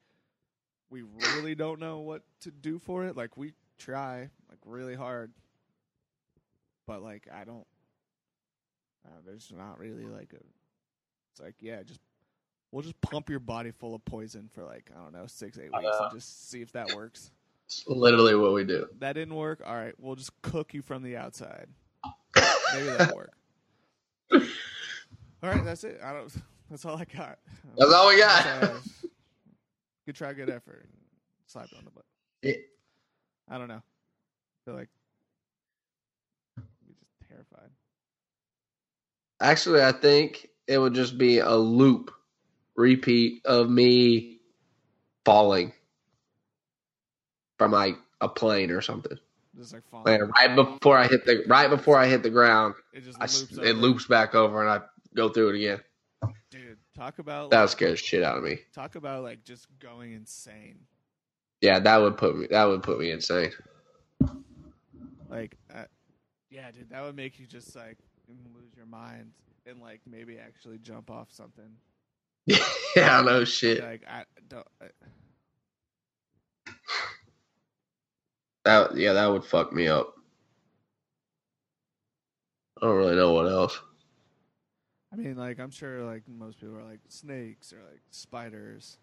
we really don't know what to do for it. Like we try like really hard, but like I don't. There's not really like a. It's like we'll just pump your body full of poison for like I don't know 6-8 weeks and just see if that works. It's literally what we do. That didn't work? All right, we'll just cook you from the outside. Maybe that'll work. All right, that's it. That's all I got. That's all we got. Good try, good effort. Slap it on the butt. Yeah. I don't know. I feel like you're just terrified. Actually, I think it would just be a loop repeat of me falling. From like a plane or something. Just like falling. Like, right before I hit the ground, it loops back over, and I go through it again. Dude, talk about that would scare the shit out of me. Talk about like just going insane. Yeah, that would put me insane. Like, yeah, dude, that would make you just like lose your mind and like maybe actually jump off something. Yeah, no shit. Like I don't. That would fuck me up. I don't really know what else. I mean, like, I'm sure, like, most people are, like, snakes or, like, spiders.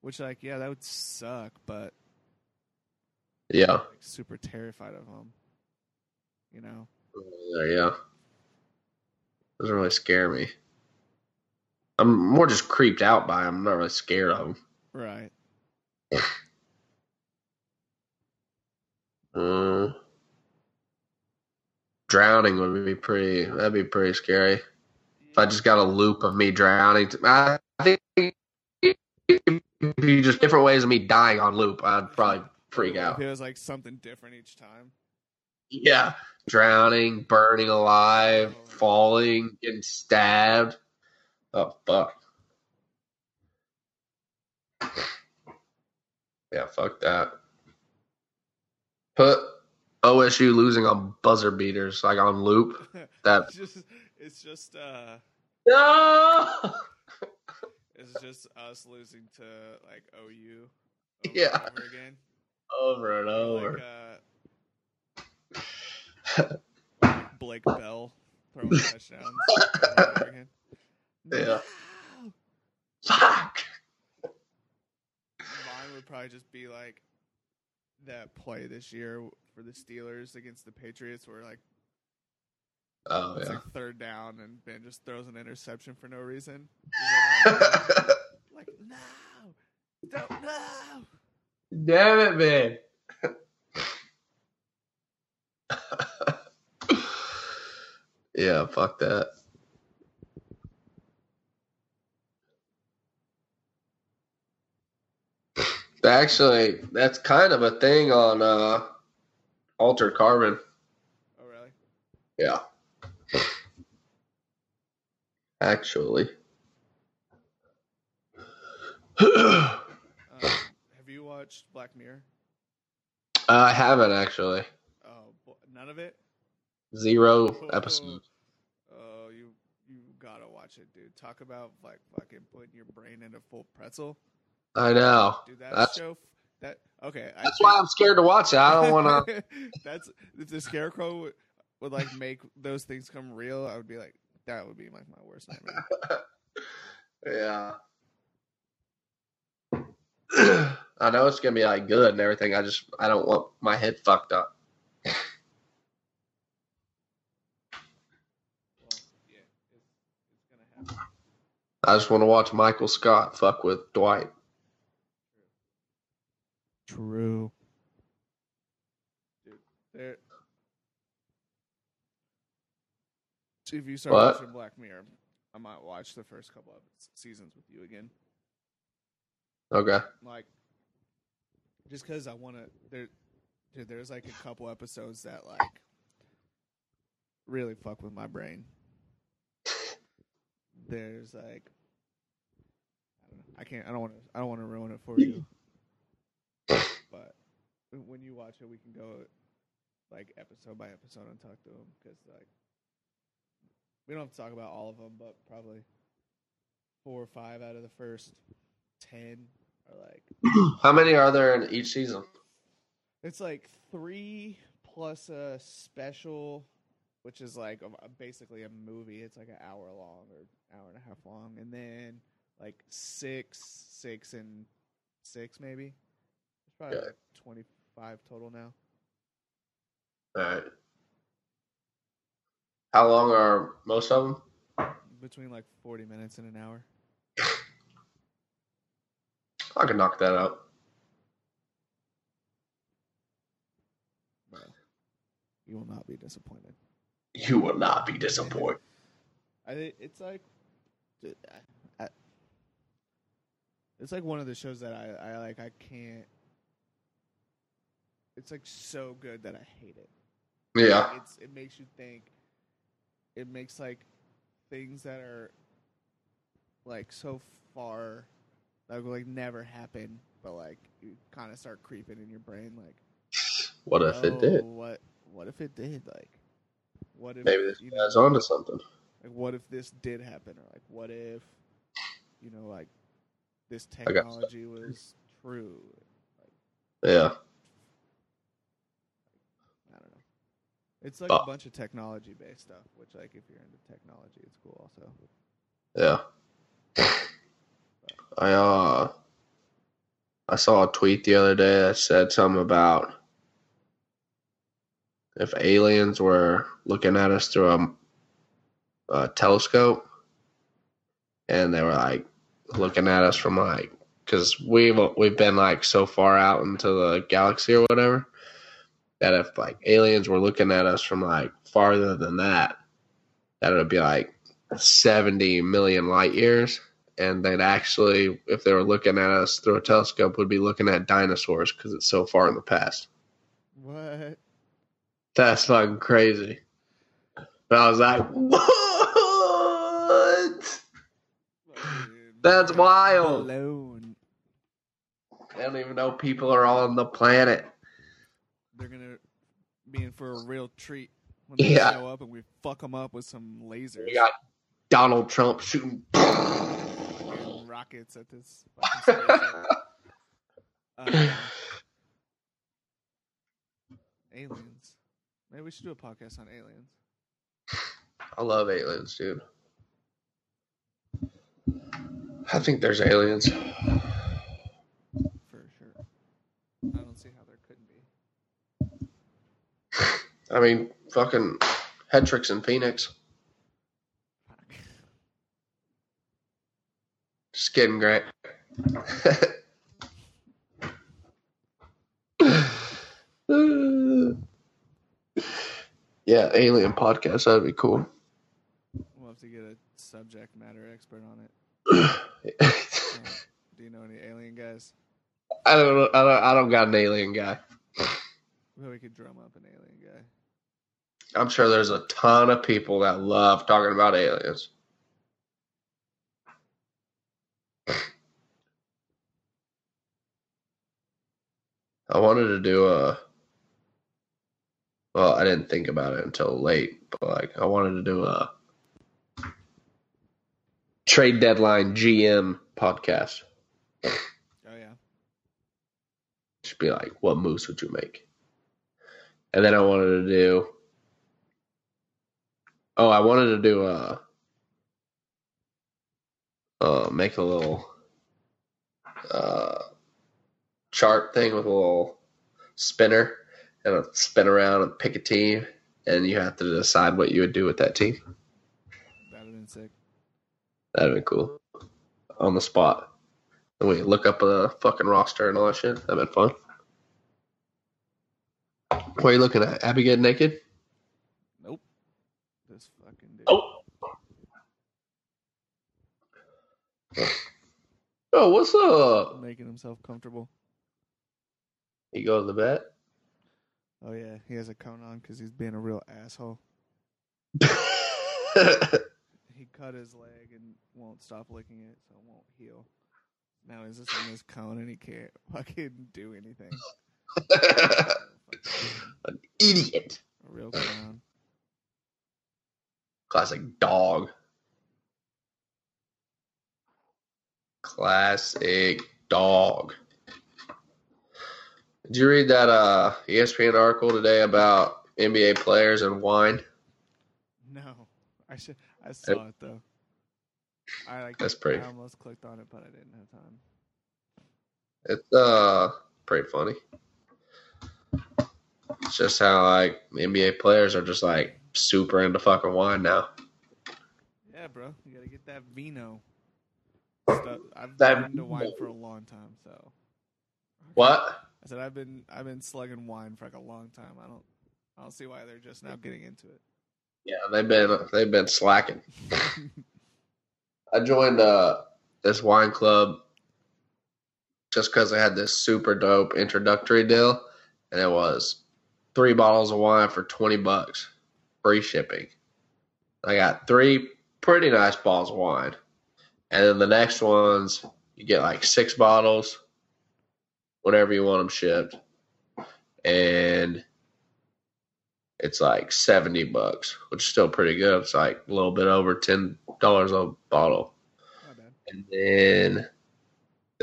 Which, like, yeah, that would suck, but... yeah. Like, super terrified of them. You know? Yeah. Doesn't really scare me. I'm more just creeped out by them. I'm not really scared of them. Right. Drowning would be that'd be pretty scary. Yeah. If I just got a loop of me drowning, I think it'd be just different ways of me dying on loop. I'd probably freak out. It was like something different each time. Yeah, drowning, burning alive, falling, getting stabbed. Oh fuck. Yeah, fuck that. Put OSU losing on buzzer beaters, like on loop. That it's just no. It's just us losing to like OU. And over again. Over and over. Like Blake Bell throwing touchdowns. Over again. Yeah. No. Fuck. Mine would probably just be like that play this year for the Steelers against the Patriots where like like third down and Ben just throws an interception for no reason. Like, no, don't know. Damn it, Ben. Yeah, fuck that. Actually, that's kind of a thing on Altered Carbon. Oh, really? Yeah. Actually. Have you watched Black Mirror? I haven't, actually. Oh, none of it? 0 episodes. Oh, you gotta watch it, dude. Talk about like fucking putting your brain in a full pretzel. I know. Dude, that's why I'm scared to watch it. I don't want to. That's if the Scarecrow would like make those things come real. I would be like, that would be like my worst nightmare. Yeah. I know it's gonna be like good and everything. I don't want my head fucked up. Well, yeah, it's gonna happen. I just want to watch Michael Scott fuck with Dwight. True. Dude, if you start watching Black Mirror, I might watch the first couple of seasons with you again. Okay. Like, just because I want to. There's like a couple episodes that like really fuck with my brain. There's like, I don't want to ruin it for you. But when you watch it, we can go like episode by episode and talk to them because like we don't have to talk about all of them, but probably 4 or 5 out of the first 10 are like. How many are there in each season? It's like 3 plus a special, which is like basically a movie. It's like an hour long or hour and a half long, and then like six maybe. Probably like 25 total now. All right. How long are most of them? Between like 40 minutes and an hour. I could knock that out. You will not be disappointed. You will not be disappointed. It's like one of the shows that I can't. it's like so good that I hate it. Yeah. It makes you think. It makes like things that are like so far that will like never happen, but like you kind of start creeping in your brain like, what if it did? What if it did? Like, what if maybe this guy's onto something? Like, what if this did happen? Or like, what if you know, like this technology was true? Like, yeah. I don't know. It's like a bunch of technology-based stuff, which like if you're into technology, it's cool also. Yeah. I saw a tweet the other day that said something about if aliens were looking at us through a telescope, and they were like looking at us from like, because we've been like so far out into the galaxy or whatever, that if like aliens were looking at us from like farther than that, that it would be like 70 million light years. And they'd actually, if they were looking at us through a telescope, would be looking at dinosaurs because it's so far in the past. What? That's fucking crazy. But I was like, what? That's wild. Alone. I don't even know people are on the planet. They're going to be in for a real treat when they show up and we fuck them up with some lasers. We got Donald Trump shooting rockets at this fucking station. Aliens. Maybe we should do a podcast on aliens. I love aliens, dude. I think there's aliens. For sure. I don't see how there couldn't be. I mean, fucking Hetrix and Phoenix. Just kidding, Grant. Yeah, alien podcast. That'd be cool. We'll have to get a subject matter expert on it. Yeah. Do you know any alien guys? I don't got an alien guy. Well, we could drum up an alien guy. I'm sure there's a ton of people that love talking about aliens. I wanted to do well, I didn't think about it until late, but like I wanted to do a trade deadline GM podcast. Oh yeah. Just be like, what moves would you make? And then I wanted to do make a little chart thing with a little spinner and it'll spin around and pick a team, and you have to decide what you would do with that team. That would have been sick. That would have been cool. On the spot. And we look up a fucking roster and all that shit. That would have been fun. What are you looking at? Abby getting naked? Nope. This fucking dude. Oh, what's up? Making himself comfortable. He goes to bed. Oh yeah, he has a cone on because he's being a real asshole. He cut his leg and won't stop licking it, so it won't heal. Now he's just in his cone and he can't fucking do anything. An idiot. A real clown. Classic dog. Classic dog. Did you read that ESPN article today about NBA players and wine? No, I saw it though. I almost clicked on it, but I didn't have time. It's pretty funny. It's just how like NBA players are just like super into fucking wine now. Yeah, bro, you gotta get that vino stuff. I've been into wine for a long time, so. What? I said I've been slugging wine for like a long time. I don't see why they're just now getting into it. Yeah, they've been slacking. I joined this wine club just because I had this super dope introductory deal, and it was 3 bottles of wine for $20, free shipping. I got 3 pretty nice bottles of wine, and then the next ones you get like 6 bottles, whenever you want them shipped, and it's like $70, which is still pretty good. It's like a little bit over $10 a bottle. Not bad. And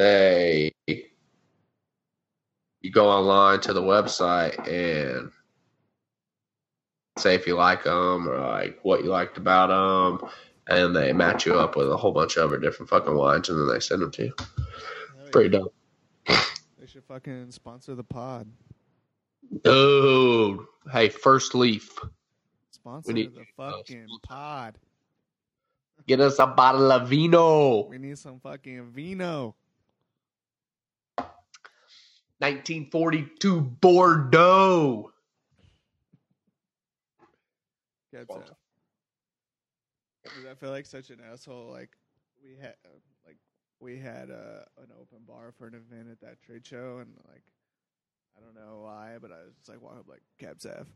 then you go online to the website and say if you like them or like what you liked about them, and they match you up with a whole bunch of other different fucking wines, and then they send them to you. Oh, pretty dope. They should fucking sponsor the pod. Oh, hey, First Leaf. Sponsor the fucking pod. Get us a bottle of vino. We need some fucking vino. 1942 Bordeaux. That's I feel like such an asshole. We had an open bar for an event at that trade show, and like, I don't know why, but I was just like walking up like Cab Sav.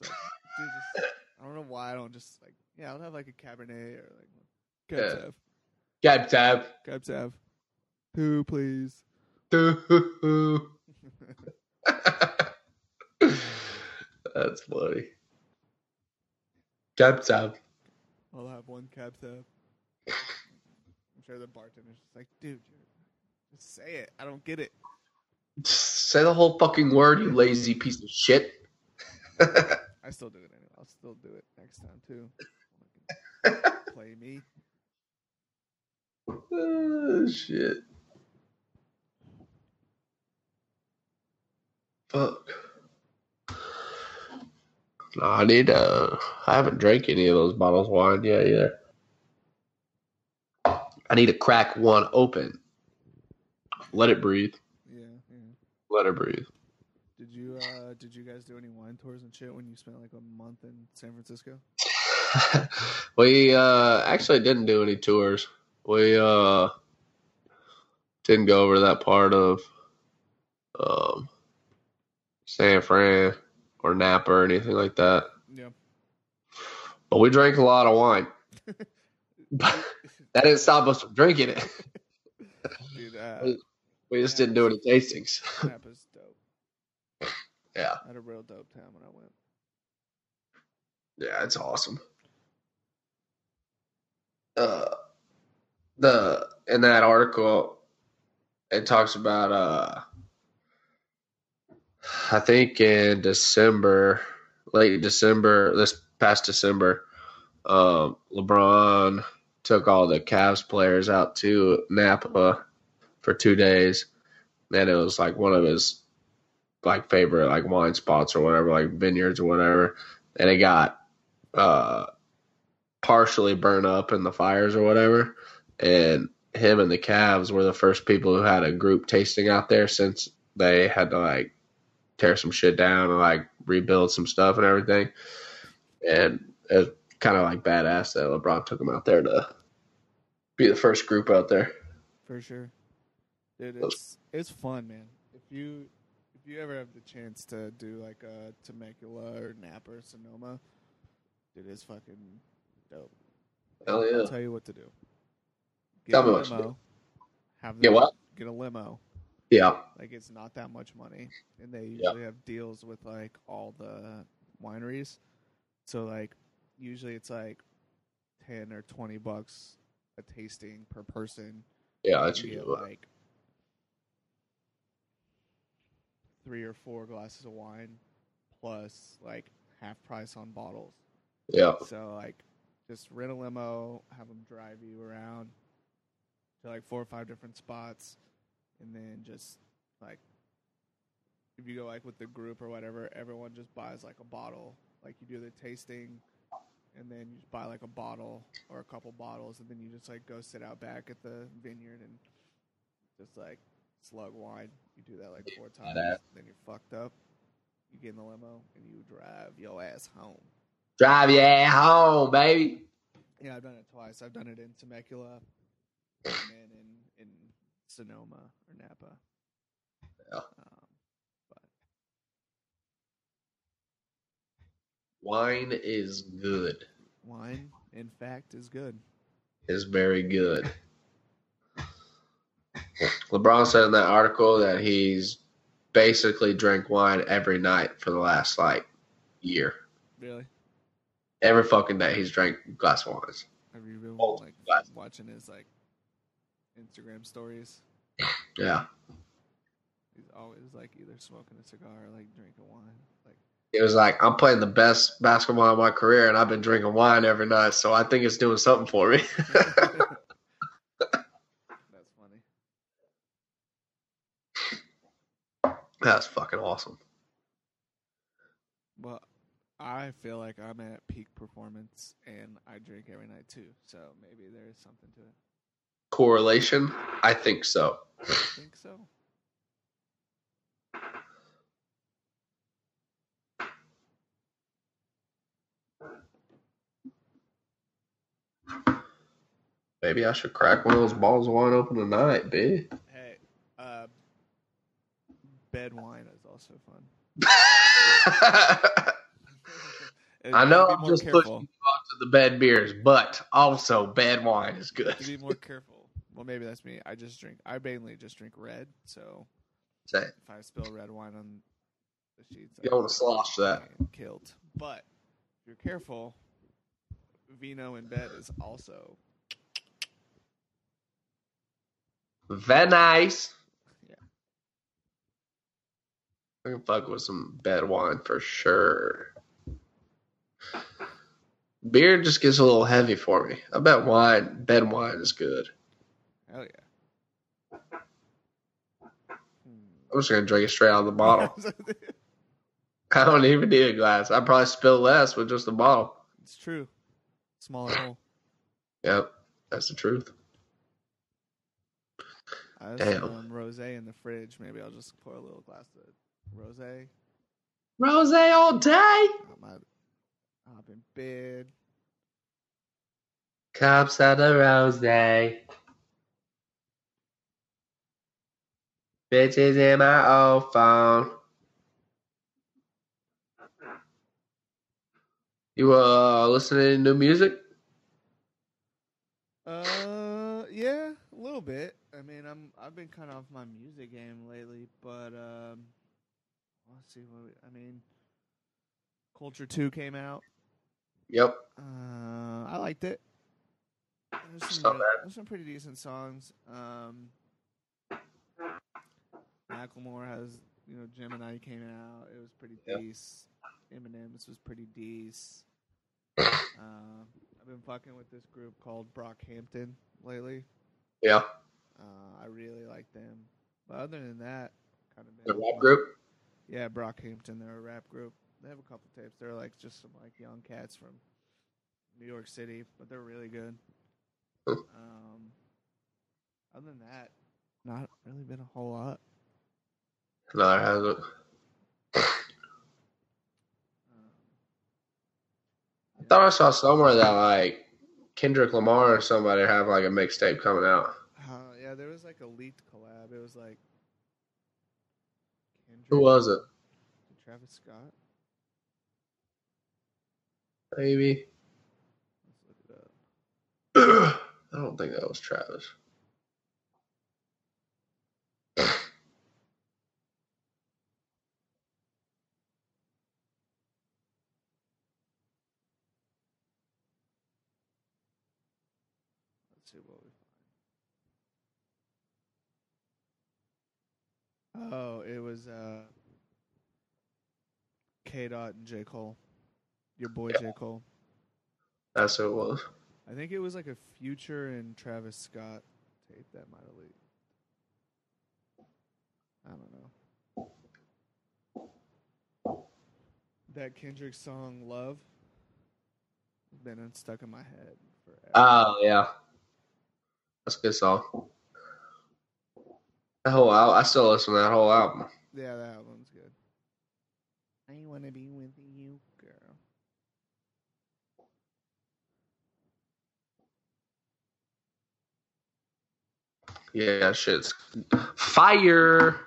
It's like, dude, I don't know why I don't just like, yeah, I'll have like a Cabernet or like Cab Sav. Cab Sav. 2, please. 2. That's funny. Cab Sav. I'll have 1 Cab Sav. I'm sure the bartender's just like, dude, just say it. I don't get it. Say the whole fucking word, you lazy piece of shit. I still do it anyway. I'll still do it next time, too. Play me. Oh, shit. Fuck. No, I need I haven't drank any of those bottles of wine yet either. I need to crack one open. Let it breathe. Let her breathe. Did you guys do any wine tours and shit when you spent like a month in San Francisco? We actually didn't do any tours. We didn't go over that part of San Fran or Napa or anything like that. Yeah. But we drank a lot of wine. That didn't stop us from drinking it. Dude, we just didn't do any tastings. Napa's dope. Yeah. I had a real dope time when I went. Yeah, it's awesome. In that article, it talks about, I think in this past December, LeBron took all the Cavs players out to Napa for 2 days, and it was like one of his like favorite like wine spots or whatever, like vineyards or whatever, and it got partially burned up in the fires or whatever, and him and the Cavs were the first people who had a group tasting out there since they had to like tear some shit down and like rebuild some stuff and everything, and it's kind of like badass that LeBron took them out there to be the first group out there. For sure. Dude, it's fun, man. If you ever have the chance to do like a Temecula or Napa or Sonoma, dude, it's fucking dope. Hell yeah! I'll tell you what to do. Get a limo. Yeah. Like it's not that much money, and they usually have deals with like all the wineries. So like usually it's like $10 or $20 a tasting per person. Yeah, that's usually like 3 or 4 glasses of wine plus like half price on bottles. Yeah. So like just rent a limo, have them drive you around to like 4 or 5 different spots. And then just like, if you go like with the group or whatever, everyone just buys like a bottle. Like you do the tasting and then you just buy like a bottle or a couple bottles. And then you just like go sit out back at the vineyard and just like slug wine. You do that like 4 times, then you're fucked up. You get in the limo and you drive your ass home. Drive your ass home, baby. Yeah, I've done it twice. I've done it in Temecula and then in Sonoma or Napa. Yeah. But Wine is good. Wine, in fact, is good. Is very good. LeBron said in that article that he's basically drank wine every night for the last, year. Really? Every fucking day he's drank a glass of wine. Have you been, watching his, Instagram stories? Yeah. He's always, either smoking a cigar or, drinking wine. It was I'm playing the best basketball of my career, and I've been drinking wine every night, so I think it's doing something for me. That's funny. That's fucking awesome. Well, I feel like I'm at peak performance, and I drink every night, too, so maybe there is something to it. Correlation? I think so. I think so. Maybe I should crack one of those bottles of wine open tonight, B. Hey, bed wine is also fun. I know I'm just pushing you off to the bed beers, but also bed wine is good. Be more careful. Well, maybe that's me. I mainly just drink red, so if I spill red wine on the sheets, you don't want to slosh that. Killed. But if you're careful, vino in bed is also... Venice. Yeah. I can fuck with some bed wine for sure. Beer just gets a little heavy for me. I bet bed wine is good. Hell yeah. I'm just going to drink it straight out of the bottle. I don't even need a glass. I probably spill less with just the bottle. It's true. Smaller hole. Yep. That's the truth. I was throwing rosé in the fridge. Maybe I'll just pour a little glass of rosé. Rosé all day. I'm up in bed. Cups of the rosé. Bitches in my old phone. You listening to new music? Yeah, a little bit. I mean, I've been kind of off my music game lately, but let's see what Culture 2 came out. Yep. I liked it. There's some pretty decent songs. Macklemore has, Gemini came out. It was pretty decent. Eminem's was pretty decent. I've been fucking with this group called Brockhampton lately. Yeah. I really like them. But other than that, kind of been a rap group? Yeah, Brockhampton, they're a rap group. They have a couple tapes. They're just some young cats from New York City, but they're really good. Other than that, not really been a whole lot. No, it hasn't. I thought I saw somewhere that Kendrick Lamar or somebody have a mixtape coming out. Yeah, there was a leaked collab. It was Kendrick. Who was it? Travis Scott. Maybe. Let's look it up. I don't think that was Travis. Let's see what we find. Oh, it was K-Dot and J. Cole. Your boy, J. Cole. That's who it was. I think it was a Future and Travis Scott tape that might have leaked. I don't know. That Kendrick song, Love, has been stuck in my head forever. Oh, yeah. That's a good song. That whole album, I still listen to that whole album. Yeah, that album's good. I want to be with you, girl. Yeah, shit's fire.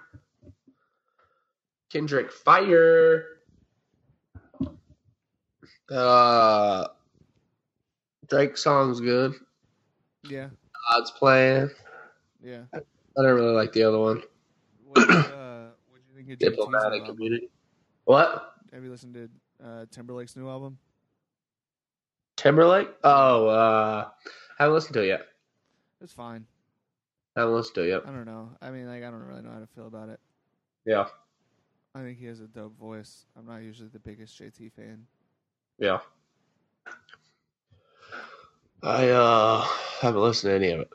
Kendrick, fire. Drake's song's good. Yeah. God's Plan. Yeah. I didn't really like the other one. What do you think of Diplomatic Community? What? Have you listened to Timberlake's new album? Timberlake? Oh, I haven't listened to it yet. It's fine. I haven't listened to it yet. I don't know. I mean, like, I don't really know how to feel about it. Yeah. I think he has a dope voice. I'm not usually the biggest JT fan. Yeah. I haven't listened to any of it.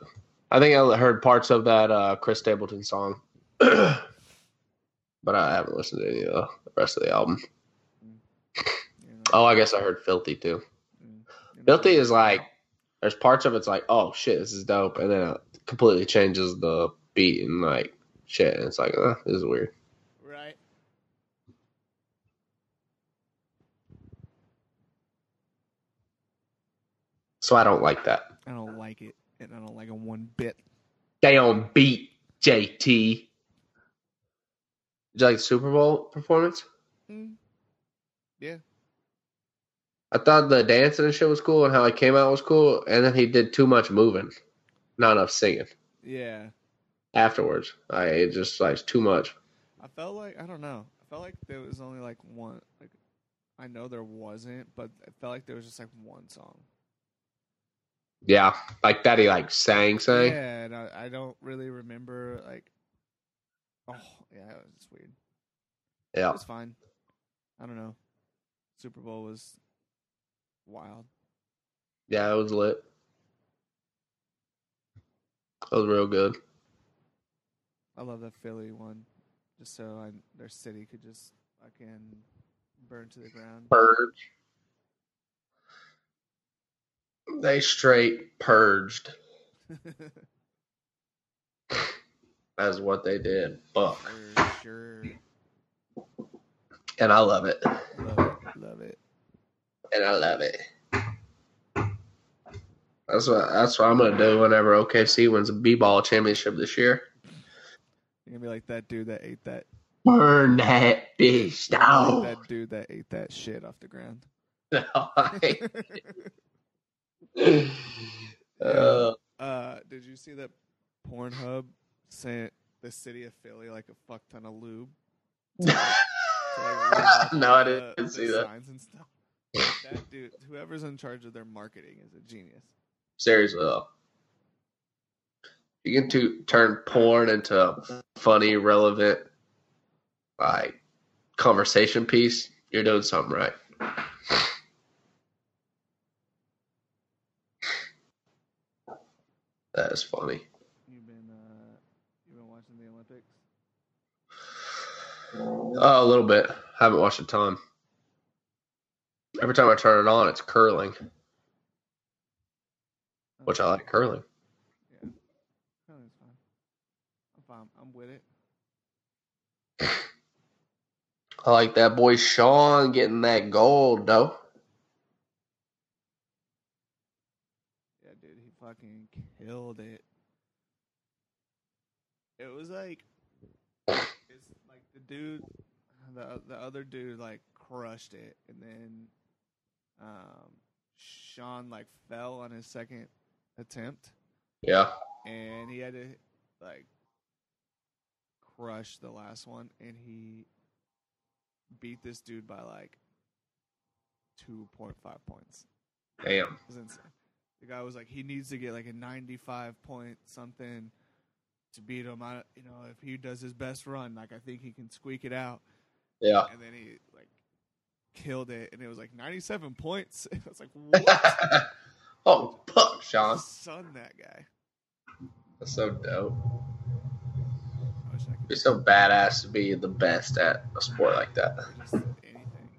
I think I heard parts of that Chris Stapleton song. But I haven't listened to any of the rest of the album. Oh, I guess I heard Filthy too. Filthy is like, there's parts of it's like, oh shit, this is dope. And then it completely changes the beat and like shit. And it's like, this is weird. Right. So I don't like that. I don't like it. And I don't like it one bit. They on beat, JT. Did you like the Super Bowl performance? Yeah. I thought the dancing and shit was cool and how it came out was cool. And then he did too much moving. Not enough singing. Yeah. Afterwards. It just like too much. I felt like, I don't know. I felt like there was only like one. Like, I know there wasn't, but I felt like there was just like one song. Yeah. Like that he like sang. Yeah. And I don't really remember like. Oh, yeah, that was weird. Yeah. It was fine. I don't know. Super Bowl was wild. Yeah, it was lit. That was real good. I love that Philly one. Just so their city could just fucking burn to the ground. Purge. They straight purged. That's what they did. Fuck. Sure. And I love it. Love it. And I love it. That's what I'm gonna do whenever OKC wins a B-ball championship this year. You're gonna be like that dude that ate that. Burn that bitch down. Like that dude that ate that shit off the ground. Did you see that Pornhub sent the city of Philly like a fuck ton of lube? No, I didn't see that. Signs and stuff. That dude, whoever's in charge of their marketing is a genius. Seriously, though. You can turn porn into a funny, relevant, like, conversation piece. You're doing something right. That is funny. You've been watching the Olympics? Oh, a little bit. I haven't watched a ton. Every time I turn it on, it's curling, which I like curling. Yeah, curling's fine. I'm with it. I like that boy Sean getting that gold, though. Yeah, dude, he fucking killed it. It was like, it's like the dude, the other dude, like crushed it, and then. Sean like fell on his second attempt. Yeah. And he had to like crush the last one, and he beat this dude by like 2.5 points. Damn. It was insane. The guy was like, he needs to get like a 95 point something to beat him. If he does his best run, like I think he can squeak it out. Yeah. And then he like killed it, and it was like 97 points. I was like, what? Oh, fuck, Sean. Son, that guy. That's so dope. It'd be so badass to be the best at a sport like that. Just anything.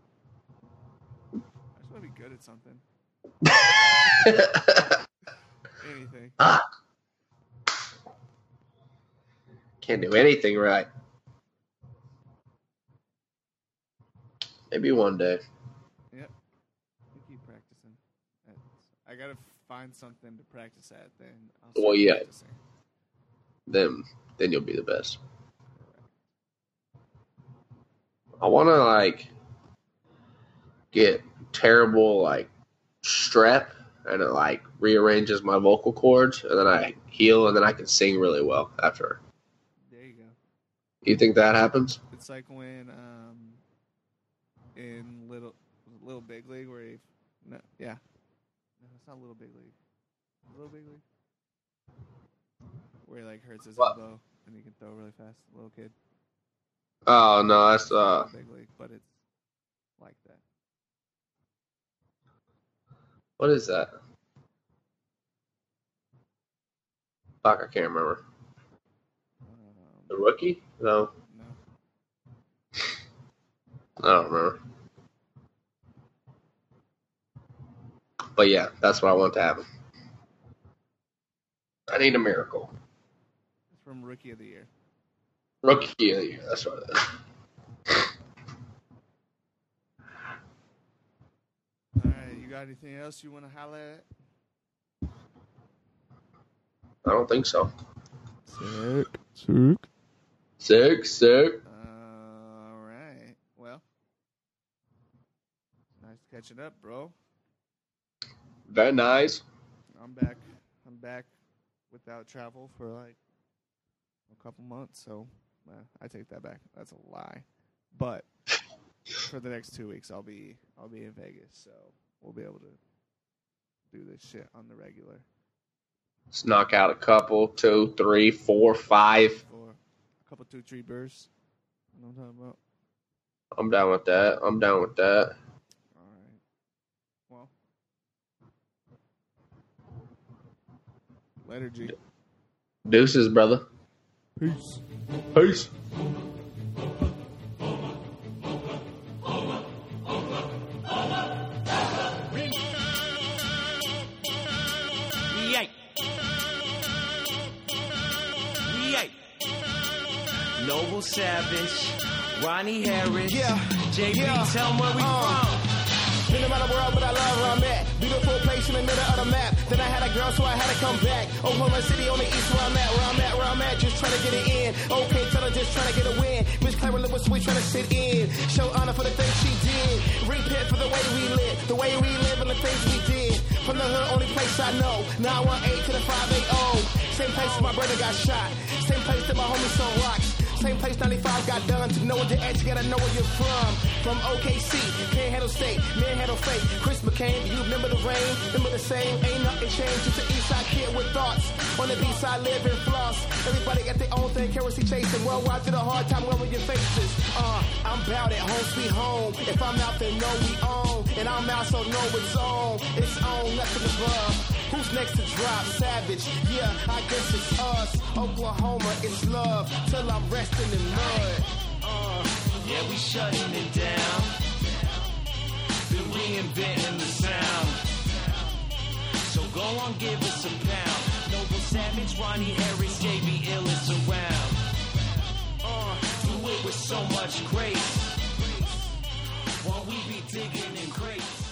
I just want to be good at something. Anything. Can't do anything right. Maybe one day. Yep. We keep practicing. I gotta find something to practice at. Then. I'll well, yeah. Practicing. Then you'll be the best. I wanna like get terrible, like, strep, and it, like, rearranges my vocal cords, and then I heal, and then I can sing really well after. There you go. You think that happens? It's like when, in Little Big League, where he, no, yeah. No, it's not Little Big League. Little Big League? Where he, like, hurts his elbow, and he can throw really fast, little kid. Oh, no, that's, Big League, but it's like that. What is that? Fuck, I can't remember. The Rookie? No. No. I don't remember. But yeah, that's what I want to happen. I need a miracle. It's from Rookie of the Year. Rookie of the Year, that's what it is. Got anything else you want to highlight? I don't think so. Sick. All right. Well, nice catching up, bro. Very nice. I'm back without travel for like a couple months, so I take that back. That's a lie. But for the next 2 weeks, I'll be in Vegas, so. We'll be able to do this shit on the regular. Let's knock out a couple, two, three, four, five. A couple, two, three beers. You know what I'm talking about? I'm down with that. All right. Well. Later, G. Deuces, brother. Peace. Noble Savage, Ronnie Harris, JB, tell them where we from. Been around the world, but I love where I'm at. Beautiful place in the middle of the map. Then I had a girl, so I had to come back. Oklahoma City on the east, where I'm at, just trying to get it in. Okay, tell her just trying to get a win. Miss Clara Lewis, we trying to sit in. Show honor for the things she did. Repent for the way we live. The way we live and the things we did. From the hood, only place I know. 918 to the 580. Same place my brother got shot. Same place that my homies on rocks. Same place 95 got done. To know what you're at, you gotta know where you're from. From OKC, Panhandle State, Manhandle Fate, Chris McCain, you remember the rain, remember the same. Ain't nothing changed, just an east side kid with thoughts. On the east side, live and floss. Everybody got their own thing, currency chasing. Worldwide through the hard time, where were your faces? I'm bout it, home sweet home. If I'm out, then know we own. And I'm out, so know it's on. It's on, nothing above. Who's next to drop? Savage, yeah, I guess it's us. Oklahoma, it's love, till I'm resting in mud. Yeah, we shutting it down. Been reinventing the sound. So go on, give us a pound. Noble Savage, Ronnie Harris, JB Illis around. Do it with so much grace. While we be digging in crates.